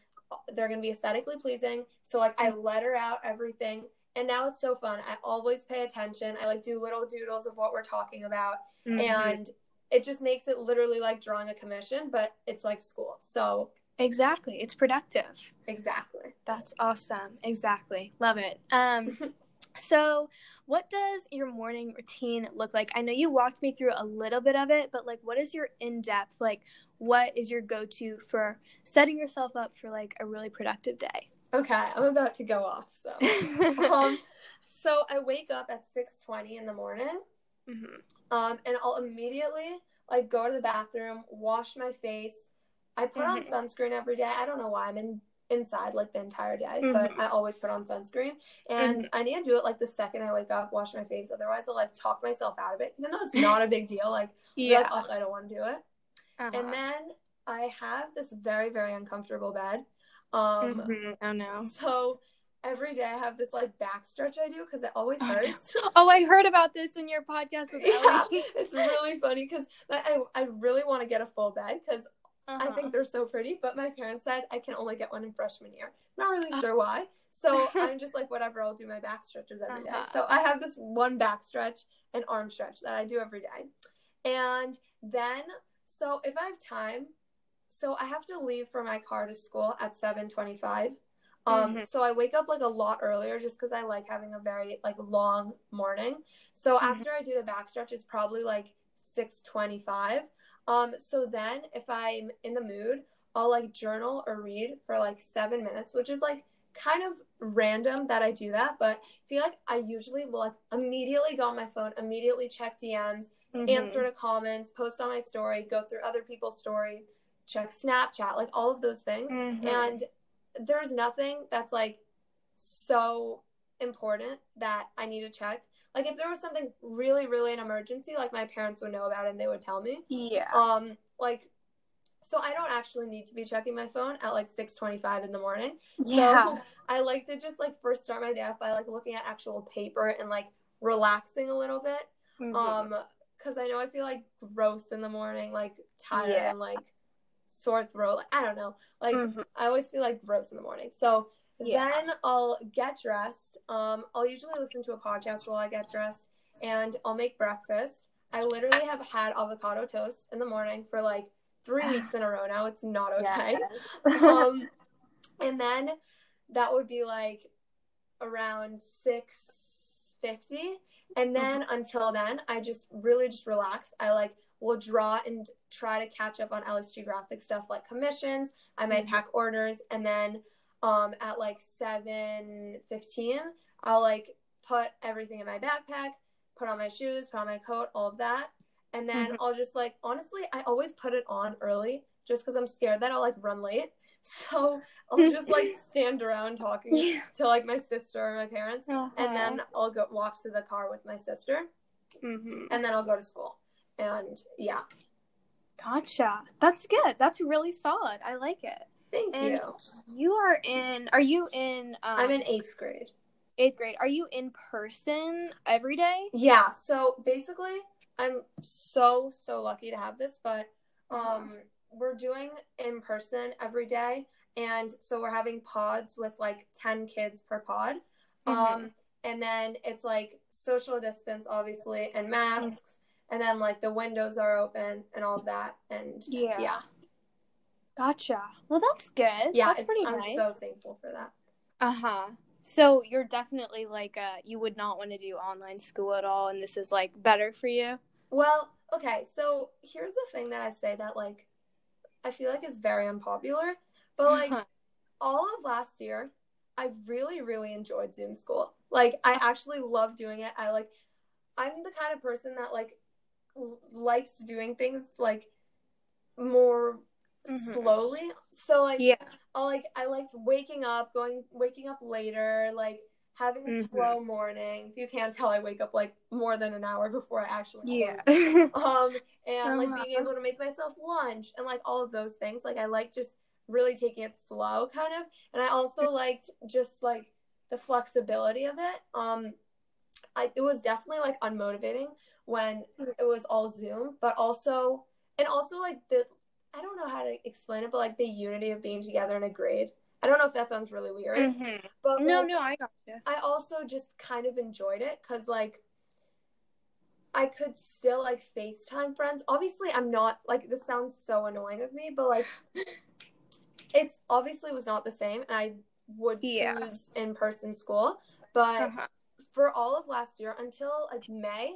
they're going to be aesthetically pleasing. So, like, I letter out everything. And now it's so fun. I always pay attention. I, like, do little doodles of what we're talking about. Mm-hmm. And it just makes it literally like drawing a commission, but it's like school. So exactly. It's productive. Exactly. That's awesome. Exactly. Love it. Um, so what does your morning routine look like? I know you walked me through a little bit of it, but like, what is your in-depth? Like, what is your go-to for setting yourself up for like a really productive day? Okay, I'm about to go off. So, um, so I wake up at six twenty in the morning, mm-hmm. um, and I'll immediately like go to the bathroom, wash my face. I put mm-hmm. on sunscreen every day. I don't know why I'm in, inside like the entire day, mm-hmm. but I always put on sunscreen. And mm-hmm. I need to do it like the second I wake up, wash my face. Otherwise, I'll like talk myself out of it, even though it's not a big deal. Like, yeah. like oh, I don't want to do it. Uh-huh. And then I have this very, very uncomfortable bed. Um, mm-hmm. Oh no. So every day I have this like back stretch I do because it always hurts. Oh, no. oh, I heard about this in your podcast with Ellie. Yeah, it's really funny because I, I really want to get a full bed because uh-huh. I think they're so pretty. But my parents said I can only get one in freshman year. Not really sure why. So I'm just like, whatever, I'll do my back stretches every uh-huh. day. So I have this one back stretch and arm stretch that I do every day. And then, so if I have time, so I have to leave for my car to school at seven twenty-five. Um, mm-hmm. So I wake up like a lot earlier just because I like having a very like long morning. So mm-hmm. after I do the back stretch, it's probably like six twenty-five. Um, so then if I'm in the mood, I'll like journal or read for like seven minutes, which is like kind of random that I do that. But I feel like I usually will like immediately go on my phone, immediately check D Ms, mm-hmm. answer to comments, post on my story, go through other people's story, check Snapchat, like all of those things. Mm-hmm. And there's nothing that's like so important that I need to check. Like if there was something really, really an emergency, like my parents would know about it and they would tell me. Yeah. Um, like, so I don't actually need to be checking my phone at like six twenty-five in the morning. Yeah. So I like to just like first start my day off by like looking at actual paper and like relaxing a little bit. Mm-hmm. Um, cause I know I feel like gross in the morning, like tired yeah. and like sore throat, like, I don't know, like mm-hmm. I always feel like gross in the morning. So yeah. then I'll get dressed. um I'll usually listen to a podcast while I get dressed, and I'll make breakfast. I literally have had avocado toast in the morning for like three weeks in a row now. It's not okay. Yes. Um and then that would be like around six fifty, and then mm-hmm. until then I just really just relax. I like will draw and try to catch up on L S G Graphics stuff like commissions. I might pack orders, and then um at like seven fifteen I'll like put everything in my backpack, put on my shoes, put on my coat, all of that, and then mm-hmm. I'll just like, honestly, I always put it on early just because I'm scared that I'll like run late. So I'll just like stand around talking yeah. to like my sister or my parents, uh-huh. and then I'll go walk to the car with my sister, mm-hmm. and then I'll go to school. And yeah. Gotcha. That's good. That's really solid. I like it. Thank and you. You are in, are you in? Um, I'm in eighth grade. Eighth grade. Are you in person every day? Yeah. So basically I'm so, so lucky to have this, but um, mm-hmm. we're doing in person every day. And so we're having pods with like ten kids per pod. Mm-hmm. Um, and then it's like social distance, obviously, and masks. Mm-hmm. And then, like, the windows are open and all of that. And, yeah. yeah. Gotcha. Well, that's good. Yeah, that's it's, pretty I'm nice. I'm so thankful for that. Uh-huh. So, you're definitely, like, uh, you would not want to do online school at all, and this is, like, better for you? Well, okay. So, here's the thing that I say that, like, I feel like is very unpopular. But, like, uh-huh. all of last year, I really, really enjoyed Zoom school. Like, I actually love doing it. I, like, I'm the kind of person that, like, likes doing things like more mm-hmm. slowly. So like yeah. I'll like I liked waking up, going waking up later, like having a mm-hmm. slow morning. If you can't tell, I wake up like more than an hour before I actually yeah um and like being able to make myself lunch and like all of those things. Like I like just really taking it slow kind of, and I also liked just like the flexibility of it. um I, it was definitely like unmotivating when it was all Zoom, but also and also like the I don't know how to explain it, but like the unity of being together in a grade. I don't know if that sounds really weird, mm-hmm. but no, like, no, I got you. I also just kind of enjoyed it because, like, I could still like FaceTime friends. Obviously, I'm not like this sounds so annoying of me, but like, it's obviously was not the same, and I would yeah. use in person school. But uh-huh. for all of last year until like May,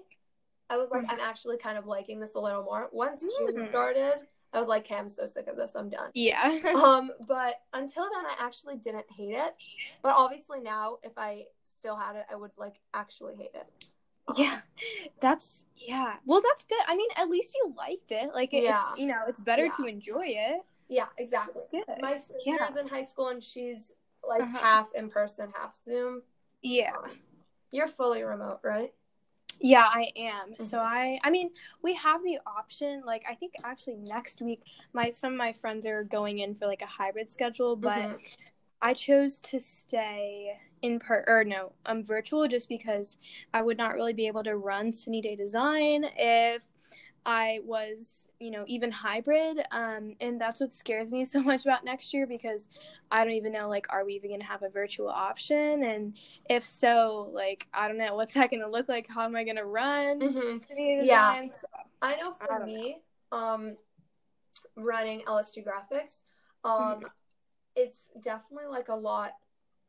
I was like, mm-hmm. I'm actually kind of liking this a little more. Once mm-hmm. June started, I was like, okay, I'm so sick of this. I'm done. Yeah. um, but until then, I actually didn't hate it. But obviously now, if I still had it, I would, like, actually hate it. Yeah. That's, yeah. Well, that's good. I mean, at least you liked it. Like, it, yeah. it's, you know, it's better yeah. to enjoy it. Yeah, exactly. It's good. My sister's yeah. in high school, and she's, like, uh-huh. half in person, half Zoom. Yeah. Um, you're fully remote, right? Yeah, I am. Mm-hmm. So I, I mean, we have the option, like, I think actually next week, my, some of my friends are going in for like a hybrid schedule, but mm-hmm. I chose to stay in per, or no, um, virtual just because I would not really be able to run Sydney Day Design if I was, you know, even hybrid. Um, and that's what scares me so much about next year, because I don't even know, like, are we even going to have a virtual option? And if so, like, I don't know, what's that going to look like? How am I going to run? Mm-hmm. Yeah. So, I know for I me, know. um, running L S G Graphics, um, mm-hmm. it's definitely like a lot,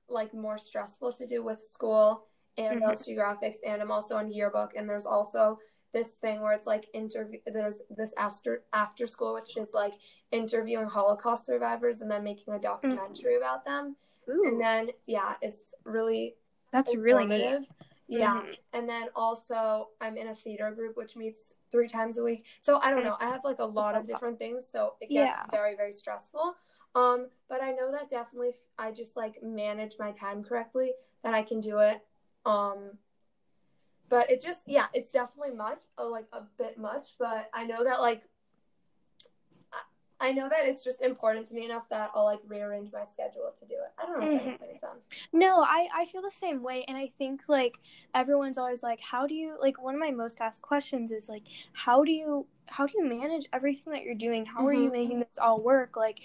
like more stressful to do with school and mm-hmm. L S G Graphics. And I'm also on yearbook, and there's also this thing where it's like interview there's this after after school, which is like interviewing Holocaust survivors and then making a documentary mm-hmm. about them. Ooh. And then yeah it's really that's really neat. Yeah mm-hmm. And then also I'm in a theater group which meets three times a week, so I don't know, I have like a lot of different things, so it gets yeah. very very stressful. Um but I know that definitely if I just like manage my time correctly that I can do it. um But it just, yeah, it's definitely much, oh, like a bit much, but I know that, like, I know that it's just important to me enough that I'll, like, rearrange my schedule to do it. I don't know if that makes any sense. No, I, I feel the same way, and I think, like, everyone's always like, how do you, like, one of my most asked questions is, like, how do you, how do you manage everything that you're doing? How mm-hmm. are you making this all work? Like,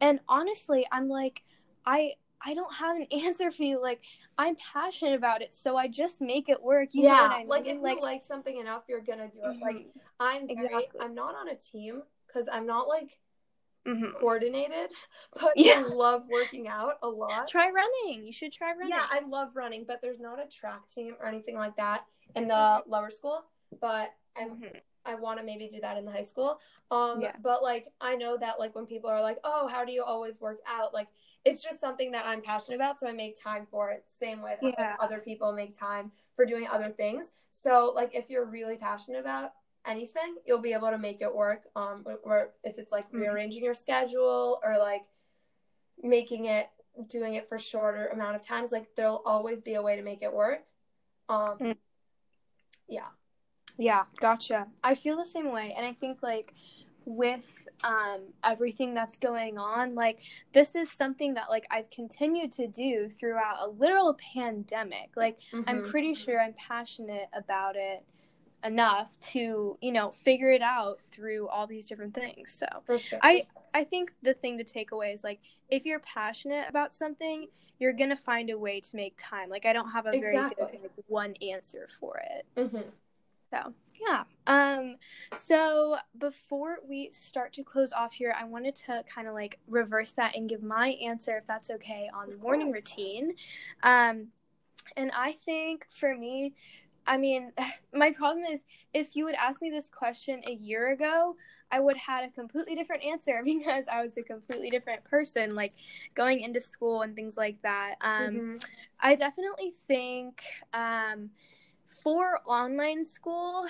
and honestly, I'm like, I... I don't have an answer for you. Like, I'm passionate about it, so I just make it work. You yeah, know what I mean? Like, if like, you like something enough, you're gonna do it. Mm-hmm. Like, I'm very, exactly. I'm not on a team because I'm not like mm-hmm. coordinated, but yeah. I love working out a lot. Try running. You should try running. Yeah, I love running, but there's not a track team or anything like that in the lower school. But I'm. Mm-hmm. I want to maybe do that in the high school. Um, yeah. But like, I know that like when people are like, "Oh, how do you always work out?" Like. It's just something that I'm passionate about, so I make time for it. Same way that yeah. like, other people make time for doing other things. So, like, if you're really passionate about anything, you'll be able to make it work. Um, or if it's, like, mm-hmm. rearranging your schedule or, like, making it, doing it for shorter amount of times, like, there'll always be a way to make it work. Um, mm. Yeah. Yeah, gotcha. I feel the same way, and I think, like, with um everything that's going on, like this is something that like I've continued to do throughout a literal pandemic. Like mm-hmm. I'm pretty sure I'm passionate about it enough to, you know, figure it out through all these different things. So for sure. I I think the thing to take away is like if you're passionate about something, you're gonna find a way to make time. Like I don't have a exactly. very good like, one answer for it. Mm-hmm. So yeah. Um, so before we start to close off here, I wanted to kind of like reverse that and give my answer, if that's okay, on the morning routine. Um, and I think for me, I mean, my problem is if you would ask me this question a year ago, I would have had a completely different answer because I was a completely different person, like going into school and things like that. Um, mm-hmm. I definitely think, um, for online school,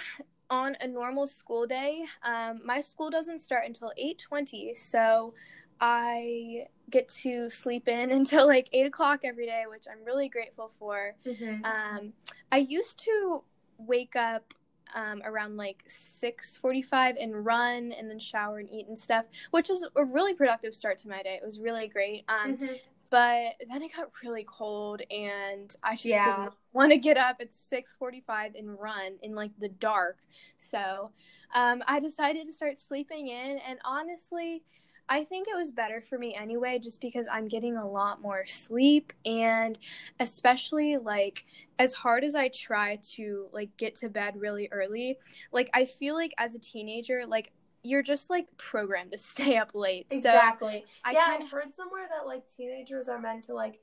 on a normal school day, um, my school doesn't start until eight twenty, so I get to sleep in until like eight o'clock every day, which I'm really grateful for. Mm-hmm. Um, I used to wake up um, around like six forty-five and run and then shower and eat and stuff, which is a really productive start to my day. It was really great. Um, mm-hmm. But then it got really cold, and I just yeah. didn't want to get up at six forty-five and run in, like, the dark. So um, I decided to start sleeping in, and honestly, I think it was better for me anyway, just because I'm getting a lot more sleep, and especially, like, as hard as I try to, like, get to bed really early, like, I feel like as a teenager, like, you're just, like, programmed to stay up late. Exactly. So I yeah, kinda... I've heard somewhere that, like, teenagers are meant to, like,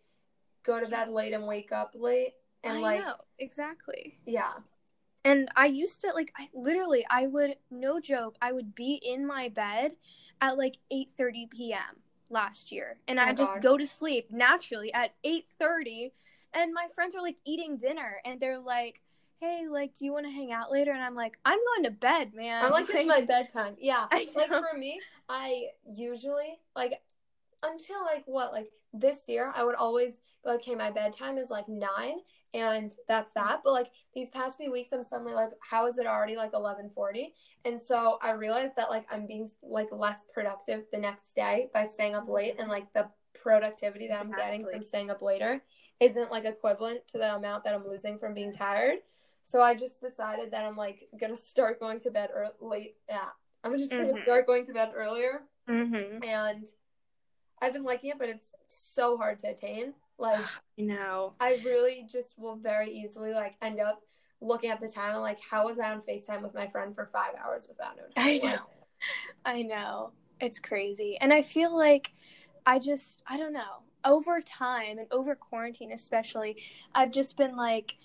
go to bed late and wake up late. And I like know. Exactly. Yeah. And I used to, like, I literally, I would, no joke, I would be in my bed at, like, eight thirty p.m. last year. And oh, I'd just go to sleep naturally at eight thirty. And my friends are, like, eating dinner. And they're like, hey, like, do you want to hang out later? And I'm like, I'm going to bed, man. I'm like, it's my bedtime. Yeah. Like, for me, I usually, like, until, like, what, like, this year, I would always, okay, my bedtime is, like, nine, and that's that. But, like, these past few weeks, I'm suddenly, like, how is it already, like, eleven forty? And so I realized that, like, I'm being, like, less productive the next day by staying up late, and, like, the productivity that exactly. I'm getting from staying up later isn't, like, equivalent to the amount that I'm losing from being tired. So I just decided that I'm, like, going to start going to bed early. Late. Yeah. I'm just mm-hmm. going to start going to bed earlier. Mm-hmm. And I've been liking it, but it's so hard to attain. Like, I know. I really just will very easily, like, end up looking at the time and, like, how was I on FaceTime with my friend for five hours without noticing? I know. Like, I know. It's crazy. And I feel like I just, I don't know. Over time and over quarantine especially, I've just been, like,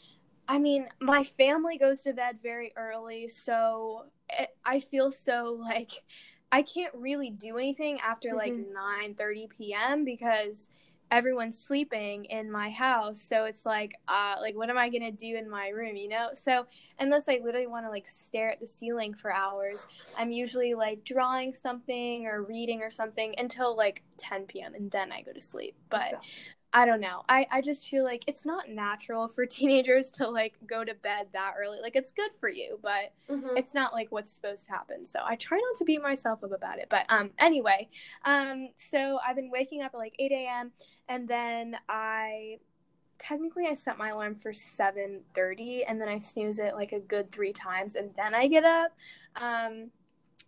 I mean, my family goes to bed very early, so it, I feel so, like, I can't really do anything after, like, mm-hmm. nine thirty p.m. because everyone's sleeping in my house, so it's like, uh, like, what am I going to do in my room, you know? So unless I literally want to, like, stare at the ceiling for hours, I'm usually, like, drawing something or reading or something until, like, ten p.m., and then I go to sleep, but... So. I don't know. I, I just feel like it's not natural for teenagers to, like, go to bed that early. Like, it's good for you, but mm-hmm. it's not, like, what's supposed to happen. So I try not to beat myself up about it. But um, anyway, um, so I've been waking up at, like, eight a.m., and then I technically I set my alarm for seven thirty, and then I snooze it, like, a good three times, and then I get up. Um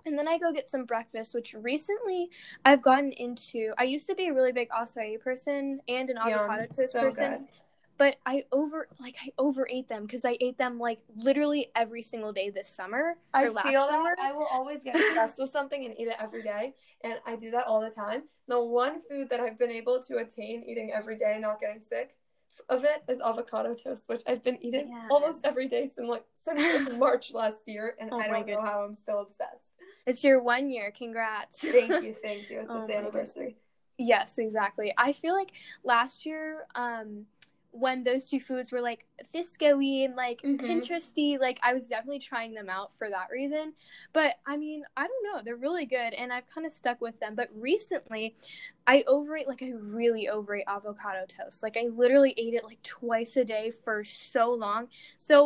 And then I go get some breakfast, which recently I've gotten into. I used to be a really big acai person and an avocado Yum, toast so person. Good. But I over like I overate them because I ate them, like, literally every single day this summer. I feel that. Summer. I will always get obsessed with something and eat it every day. And I do that all the time. The one food that I've been able to attain eating every day and not getting sick of it is avocado toast, which I've been eating yeah. almost every day since, like, since March last year. And oh I don't know how I'm still obsessed. It's your one year. Congrats. Thank you. Thank you. It's oh its anniversary. Yes, exactly. I feel like last year um, when those two foods were, like, Fisco-y and, like, mm-hmm. Pinterest-y, like, I was definitely trying them out for that reason. But, I mean, I don't know. They're really good, and I've kind of stuck with them. But recently, I overate, like, I really overate avocado toast. Like, I literally ate it, like, twice a day for so long. So,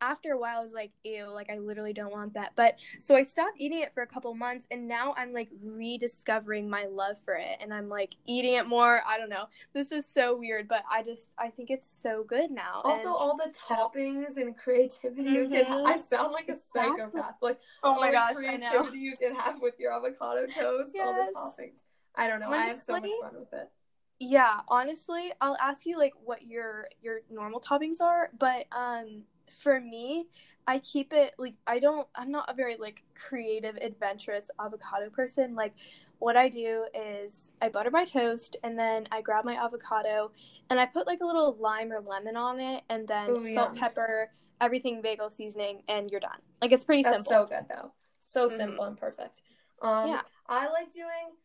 after a while, I was like, ew, like, I literally don't want that. But so I stopped eating it for a couple months, and now I'm, like, rediscovering my love for it, and I'm, like, eating it more. I don't know. This is so weird, but I just I think it's so good now. Also, and all the toppings and creativity mm-hmm. you can have. I sound like a psychopath. Like, oh my gosh, I know. All the creativity you can have with your avocado toast, yes. all the toppings. I don't know. Honestly, I have so much fun with it. Yeah, honestly, I'll ask you, like, what your your normal toppings are, but um. For me, I keep it, like, I don't, I'm not a very, like, creative, adventurous avocado person. Like, what I do is I butter my toast, and then I grab my avocado, and I put, like, a little lime or lemon on it, and then Ooh, salt, yeah. pepper, everything bagel seasoning, and you're done. Like, it's pretty That's simple. That's so good, though. So mm-hmm. simple and perfect. Um, yeah. I like doing...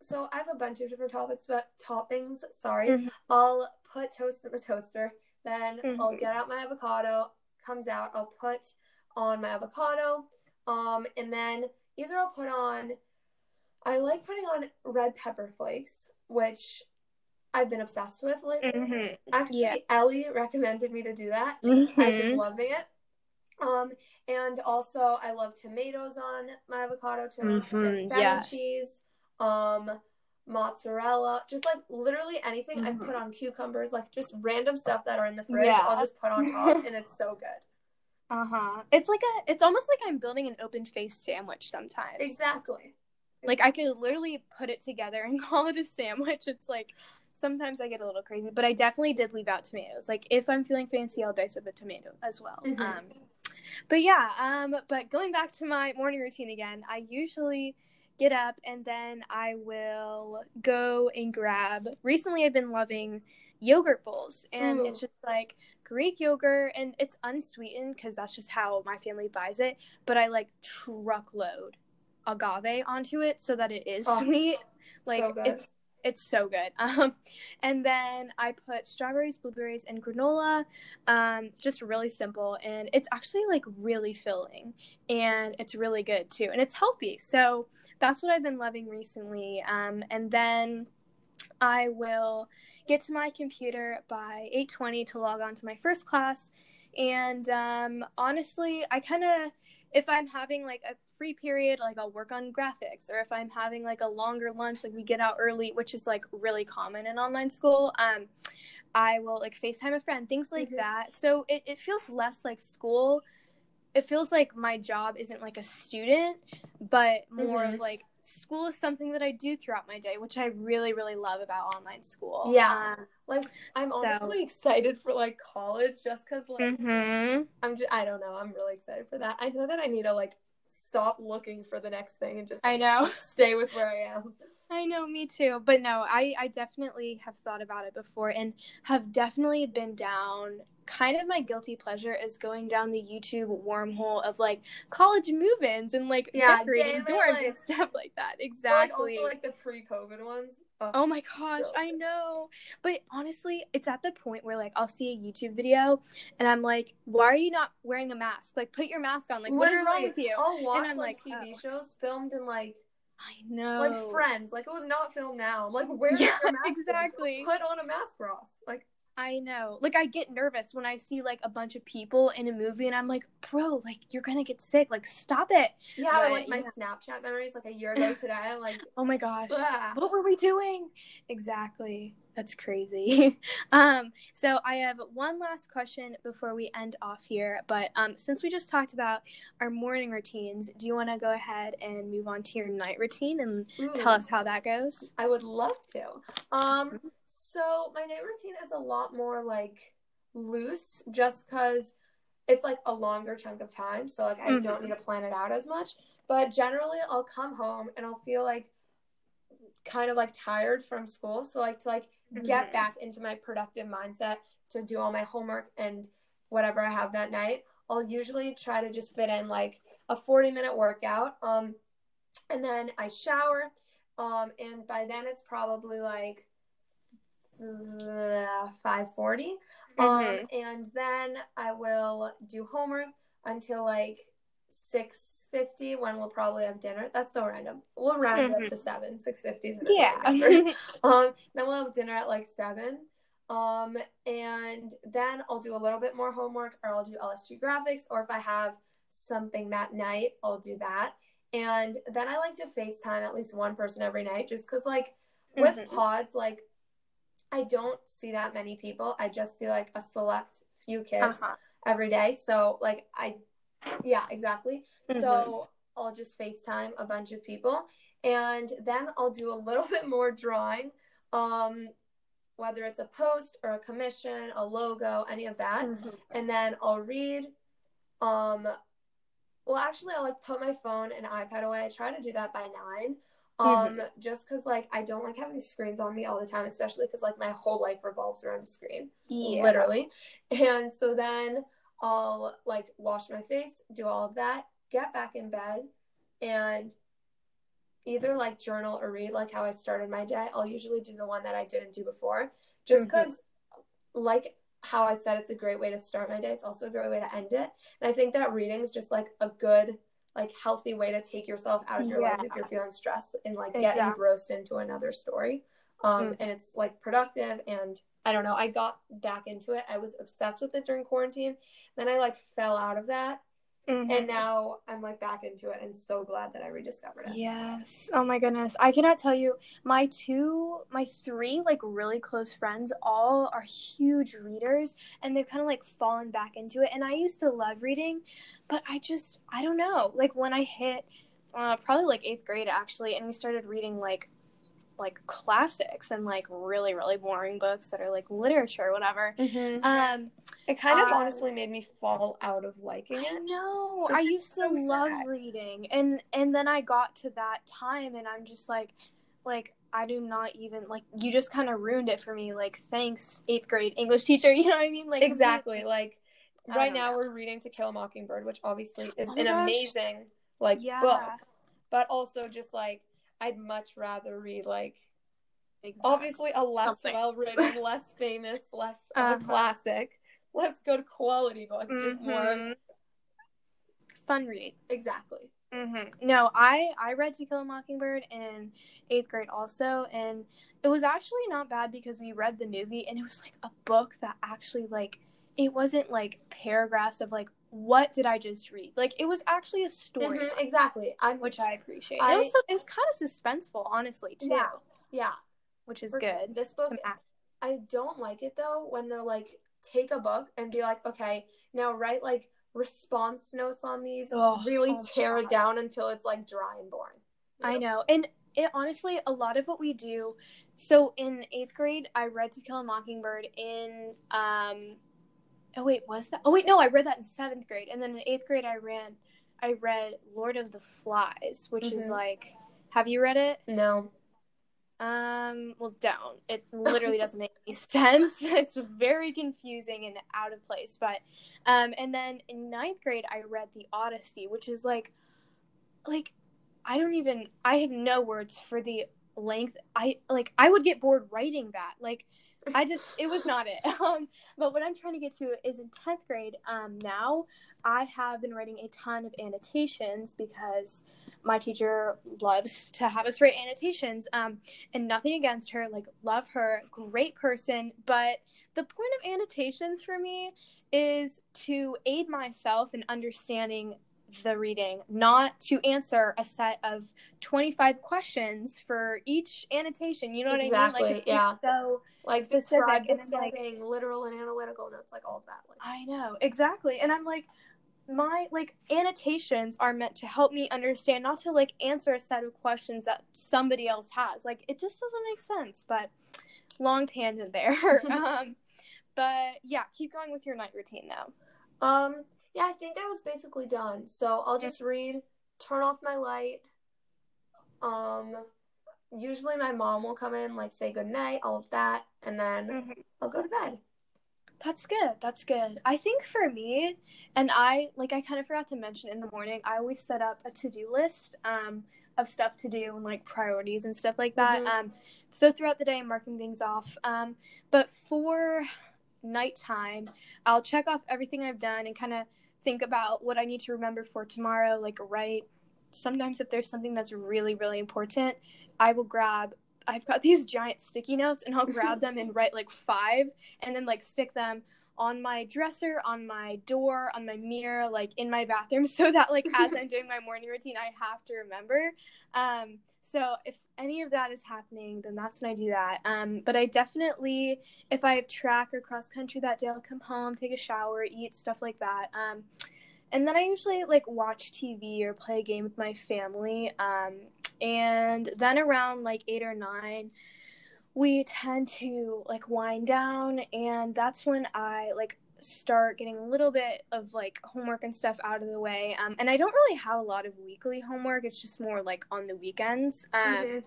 So I have a bunch of different topics, but toppings, sorry. Mm-hmm. I'll put toast in the toaster. Then mm-hmm. I'll get out my avocado, comes out, I'll put on my avocado, um, and then either I'll put on, I like putting on red pepper flakes, which I've been obsessed with lately. Mm-hmm. Actually, yeah. Ellie recommended me to do that. Mm-hmm. I've been loving it. Um, and also I love tomatoes on my avocado toast, mm-hmm. and feta yes. cheese, um, mozzarella, just like literally anything. Mm-hmm. I put on cucumbers, like just random stuff that are in the fridge. Yeah. I'll just put on top, and it's so good. Uh-huh. It's like a, it's almost like I'm building an open face sandwich sometimes. Exactly. Like I could literally put it together and call it a sandwich. It's like, sometimes I get a little crazy, but I definitely did leave out tomatoes. Like if I'm feeling fancy, I'll dice up a tomato as well. Mm-hmm. Um, but yeah, um, but going back to my morning routine again, I usually get up and then I will go and grab, recently I've been loving yogurt bowls, and Ooh. It's just like Greek yogurt, and it's unsweetened because that's just how my family buys it, but I like truckload agave onto it so that it is oh, sweet. Like so it's It's so good. Um, and then I put strawberries, blueberries, and granola. Um, just really simple. And it's actually, like, really filling. And it's really good, too. And it's healthy. So that's what I've been loving recently. Um, and then I will get to my computer by eight twenty to log on to my first class. And um, honestly, I kind of, if I'm having, like, a free period, like I'll work on graphics, or if I'm having like a longer lunch, like we get out early, which is like really common in online school, um I will like FaceTime a friend, things like mm-hmm. that. So it, it feels less like school. It feels like my job isn't like a student, but more mm-hmm. of like school is something that I do throughout my day, which I really really love about online school. Yeah, um, like I'm honestly so. excited for like college, just because like mm-hmm. I'm just I don't know I'm really excited for that. I know that I need to like stop looking for the next thing and just I know stay with where I am. I know, me too. But no, I, I definitely have thought about it before and have definitely been down, kind of my guilty pleasure is going down the YouTube wormhole of like college move-ins and like yeah, decorating dorms like, and stuff like that. Exactly. Like, also like the pre-COVID ones. Oh, oh my gosh, so I know. But honestly, it's at the point where like I'll see a YouTube video and I'm like, why are you not wearing a mask? Like put your mask on. Like what Literally, is wrong with you? I'll watch and I'm like, like T V oh. shows filmed in like I know. Like Friends. Like it was not filmed now. I'm like, where's yeah, your mask? Exactly. Put on a mask, Ross. Like I know. Like I get nervous when I see like a bunch of people in a movie and I'm like, bro, like you're gonna get sick. Like stop it. Yeah, but, or, like my yeah. Snapchat memories like a year ago today. I'm like oh my gosh. Bleh. What were we doing? Exactly. That's crazy. um, so I have one last question before we end off here. But um, since we just talked about our morning routines, do you want to go ahead and move on to your night routine and Ooh. Tell us how that goes? I would love to. Um, so my night routine is a lot more like loose, just because it's like a longer chunk of time. So like I mm-hmm. don't need to plan it out as much. But generally, I'll come home and I'll feel like kind of like tired from school. So like to like get back into my productive mindset to do all my homework and whatever I have that night, I'll usually try to just fit in like a forty minute workout. Um, and then I shower. Um, and by then it's probably like five forty. Mm-hmm. Um, and then I will do homework until like six fifty, when we'll probably have dinner. That's so random. We'll round mm-hmm. it up to seven. six fifty is yeah. um, then we'll have dinner at like seven. Um, and then I'll do a little bit more homework, or I'll do L S G graphics, or if I have something that night, I'll do that. And then I like to FaceTime at least one person every night, just because like with mm-hmm. pods, like I don't see that many people. I just see like a select few kids uh-huh. every day. So like I Yeah, exactly. Mm-hmm. So I'll just FaceTime a bunch of people, and then I'll do a little bit more drawing, um, whether it's a post or a commission, a logo, any of that. Mm-hmm. And then I'll read. Um, well, actually, I'll like put my phone and iPad away. I try to do that by nine, um, mm-hmm. just because like I don't like having screens on me all the time, especially because like my whole life revolves around a screen, yeah. literally. And so then I'll like wash my face, do all of that, get back in bed, and either like journal or read like how I started my day. I'll usually do the one that I didn't do before, just because mm-hmm. like how I said, it's a great way to start my day. It's also a great way to end it. And I think that reading is just like a good like healthy way to take yourself out of your yeah. life if you're feeling stressed and like exactly. get engrossed into another story. Um, mm. And it's like productive, and I don't know, I got back into it. I was obsessed with it during quarantine. Then I like fell out of that. Mm-hmm. And now I'm like back into it, and so glad that I rediscovered it. Yes. Oh my goodness. I cannot tell you, my two, my three like really close friends all are huge readers, and they've kind of like fallen back into it. And I used to love reading, but I just, I don't know. Like when I hit uh, probably like eighth grade actually, and we started reading like, like classics and like really, really boring books that are like literature or whatever. Mm-hmm. Um, it kind of uh, honestly made me fall out of liking it. I know. I used to love reading, and and then I got to that time, and I'm just like, like I do not even like. You just kind of ruined it for me. Like, thanks, eighth grade English teacher. You know what I mean? Like exactly. Really, like right now know. We're reading To Kill a Mockingbird, which obviously is oh an gosh. amazing like yeah. book, but also just like. I'd much rather read, like, exactly. obviously a less Something. well-written, less famous, less uh-huh. of a classic, less good quality book, mm-hmm. just more fun read. Exactly. Mm-hmm. No, I, I read To Kill a Mockingbird in eighth grade also, and it was actually not bad because we read the movie, and it was, like, a book that actually, like, it wasn't, like, paragraphs of, like, what did I just read? Like, it was actually a story. Mm-hmm, exactly. I'm, which I appreciate. I, it was, so, it was kind of suspenseful, honestly, too. Yeah. Yeah. Which is For, good. This book, I don't like it, though, when they're, like, take a book and be like, okay, now write, like, response notes on these. Oh, really oh tear God. it down until it's, like, dry and boring. You know? I know. And it honestly, a lot of what we do. So, in eighth grade, I read To Kill a Mockingbird in, um... Oh, wait, was that? Oh, wait, no, I read that in seventh grade. And then in eighth grade, I ran, I read Lord of the Flies, which mm-hmm. is like, have you read it? No. Um, well, don't. It literally doesn't make any sense. It's very confusing and out of place. But, um, and then in ninth grade, I read The Odyssey, which is like, like, I don't even, I have no words for the length. I, like, I would get bored writing that. Like, I just, it was not it. Um, but what I'm trying to get to is in tenth grade um, now, I have been writing a ton of annotations because my teacher loves to have us write annotations, um, and nothing against her, like, love her, great person. But the point of annotations for me is to aid myself in understanding the reading, not to answer a set of twenty-five questions for each annotation. You know what exactly, I mean? Like, it's yeah. so like specific and like, literal and analytical notes, like all of that. Like, I know exactly, and I'm like, my like annotations are meant to help me understand, not to like answer a set of questions that somebody else has. Like, it just doesn't make sense. But long tangent there. um, but yeah, keep going with your night routine though. Um. Yeah, I think I was basically done. So I'll just read, turn off my light. Um, usually my mom will come in, like, say goodnight, all of that, and then mm-hmm. I'll go to bed. That's good. That's good. I think for me, and I, like, I kind of forgot to mention in the morning, I always set up a to-do list um, of stuff to do and, like, priorities and stuff like that. Mm-hmm. Um, so throughout the day, I'm marking things off. Um, but for nighttime, I'll check off everything I've done and kind of think about what I need to remember for tomorrow, like write. Sometimes if there's something that's really, really important, I will grab, I've got these giant sticky notes, and I'll grab them and write like five, and then like stick them on my dresser, on my door, on my mirror, like in my bathroom, so that like as I'm doing my morning routine, I have to remember. Um, so if any of that is happening, then that's when I do that. Um, but I definitely, if I have track or cross country that day, I'll come home, take a shower, eat, stuff like that. Um, and then I usually like watch T V or play a game with my family. Um, and then around like eight or nine, we tend to, like, wind down, and that's when I, like, start getting a little bit of, like, homework and stuff out of the way. Um, and I don't really have a lot of weekly homework. It's just more, like, on the weekends. Um, mm-hmm.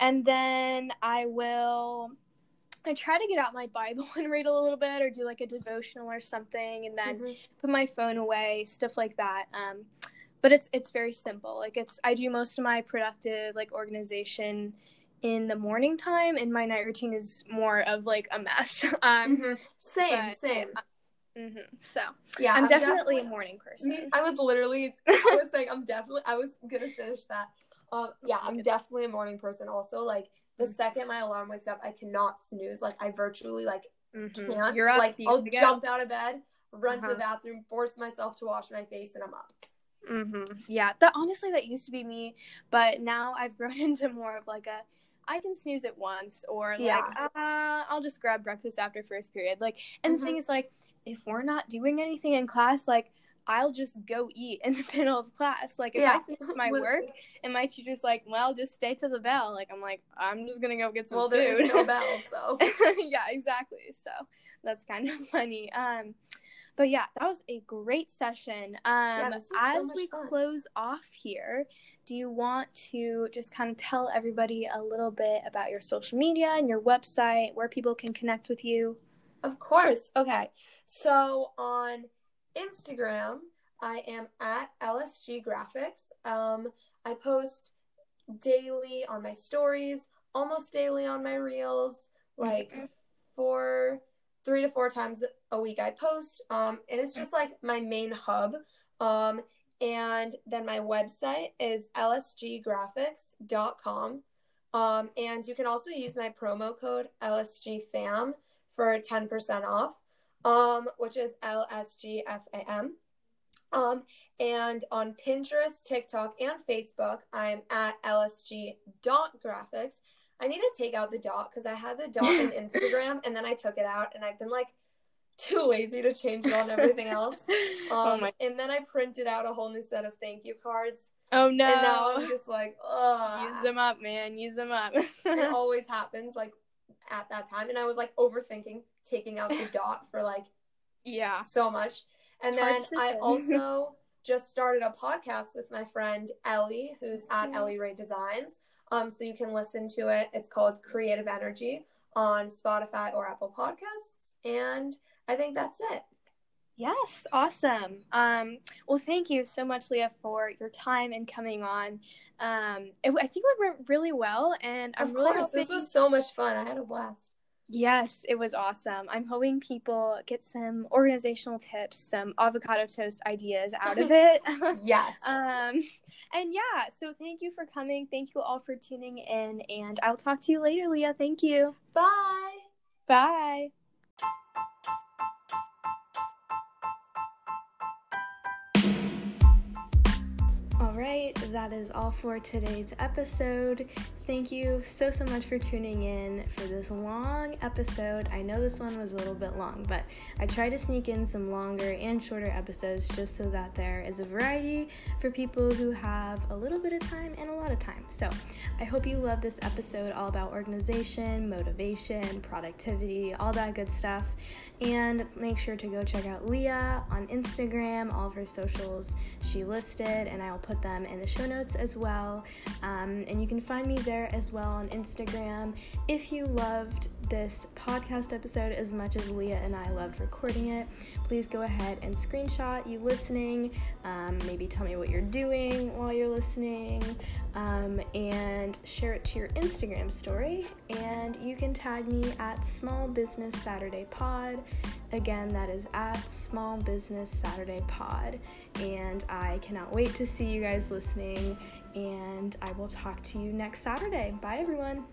And then I will – I try to get out my Bible and read a little bit, or do, like, a devotional or something, and then mm-hmm. put my phone away, stuff like that. Um, but it's it's very simple. Like, it's – I do most of my productive, like, organization – in the morning time, and my night routine is more of like a mess. Um, mm-hmm. Same, but, same. Uh, Mm-hmm. So yeah, I'm, I'm definitely, definitely a morning person. Me, I was literally I was saying I'm definitely I was gonna finish that. Um, yeah, I'm definitely a morning person. Also, like the mm-hmm. second my alarm wakes up, I cannot snooze. Like I virtually like mm-hmm. can't. You're up, like you I'll jump out of bed, run uh-huh. to the bathroom, force myself to wash my face, and I'm up. Mm-hmm. Yeah, that honestly that used to be me, but now I've grown into more of like a I can snooze it once, or like yeah. uh, I'll just grab breakfast after first period. Like, and mm-hmm. the thing is, like, if we're not doing anything in class, like, I'll just go eat in the middle of class. Like, if yeah. I finish my work and my teacher's like, "Well, just stay to the bell." Like, I'm like, I'm just gonna go get some well, food. Well, there is no bell, so yeah, exactly. So that's kind of funny. Um, but yeah, that was a great session. Um, yeah, as so we fun. close off here, do you want to just kind of tell everybody a little bit about your social media and your website, where people can connect with you? Of course. Okay. So on Instagram, I am at L S G Graphics. Um, I post daily on my stories, almost daily on my reels, like four, three to four times a week I post. Um, and it's just like my main hub. Um, and then my website is L S G graphics dot com. Um, and you can also use my promo code L S G fam for ten percent off. Um, which is L S G F A M. Um, and on Pinterest, TikTok, and Facebook, I'm at L S G dot graphics. I need to take out the dot because I had the dot in Instagram and then I took it out and I've been like too lazy to change it on everything else. Um, oh my- and then I printed out a whole new set of thank you cards. Oh no. And now I'm just like, ugh. Use them up, man. Use them up. It always happens like at that time. And I was like overthinking taking out the dot for like yeah so much. And then I also just started a podcast with my friend Ellie, who's at yeah. Ellie Ray Designs, um so you can listen to it. It's called Creative Energy on Spotify or Apple Podcasts, and I think that's it. Yes, awesome. Um, well, thank you so much, Leah, for your time and coming on. Um, it, I think we went really well, and I'm of really course, hoping- this was so much fun. I had a blast. Yes, it was awesome. I'm hoping people get some organizational tips, some avocado toast ideas out of it. Yes. um, and yeah, so thank you for coming. Thank you all for tuning in, and I'll talk to you later, Leah. Thank you. Bye. Bye. Alright, that is all for today's episode. Thank you so, so much for tuning in for this long episode. I know this one was a little bit long, but I try to sneak in some longer and shorter episodes just so that there is a variety for people who have a little bit of time and a lot of time. So I hope you love this episode all about organization, motivation, productivity, all that good stuff. And make sure to go check out Leah on Instagram, all of her socials she listed, and I'll put them in the show notes as well. Um, and you can find me there as well on Instagram. If you loved this podcast episode as much as Leah and I loved recording it, please go ahead and screenshot you listening. Um, maybe tell me what you're doing while you're listening, um, and share it to your Instagram story. And you can tag me at Small Business Saturday Pod. Again, that is at Small Business Saturday Pod. And I cannot wait to see you guys listening. And I will talk to you next Saturday. Bye, everyone.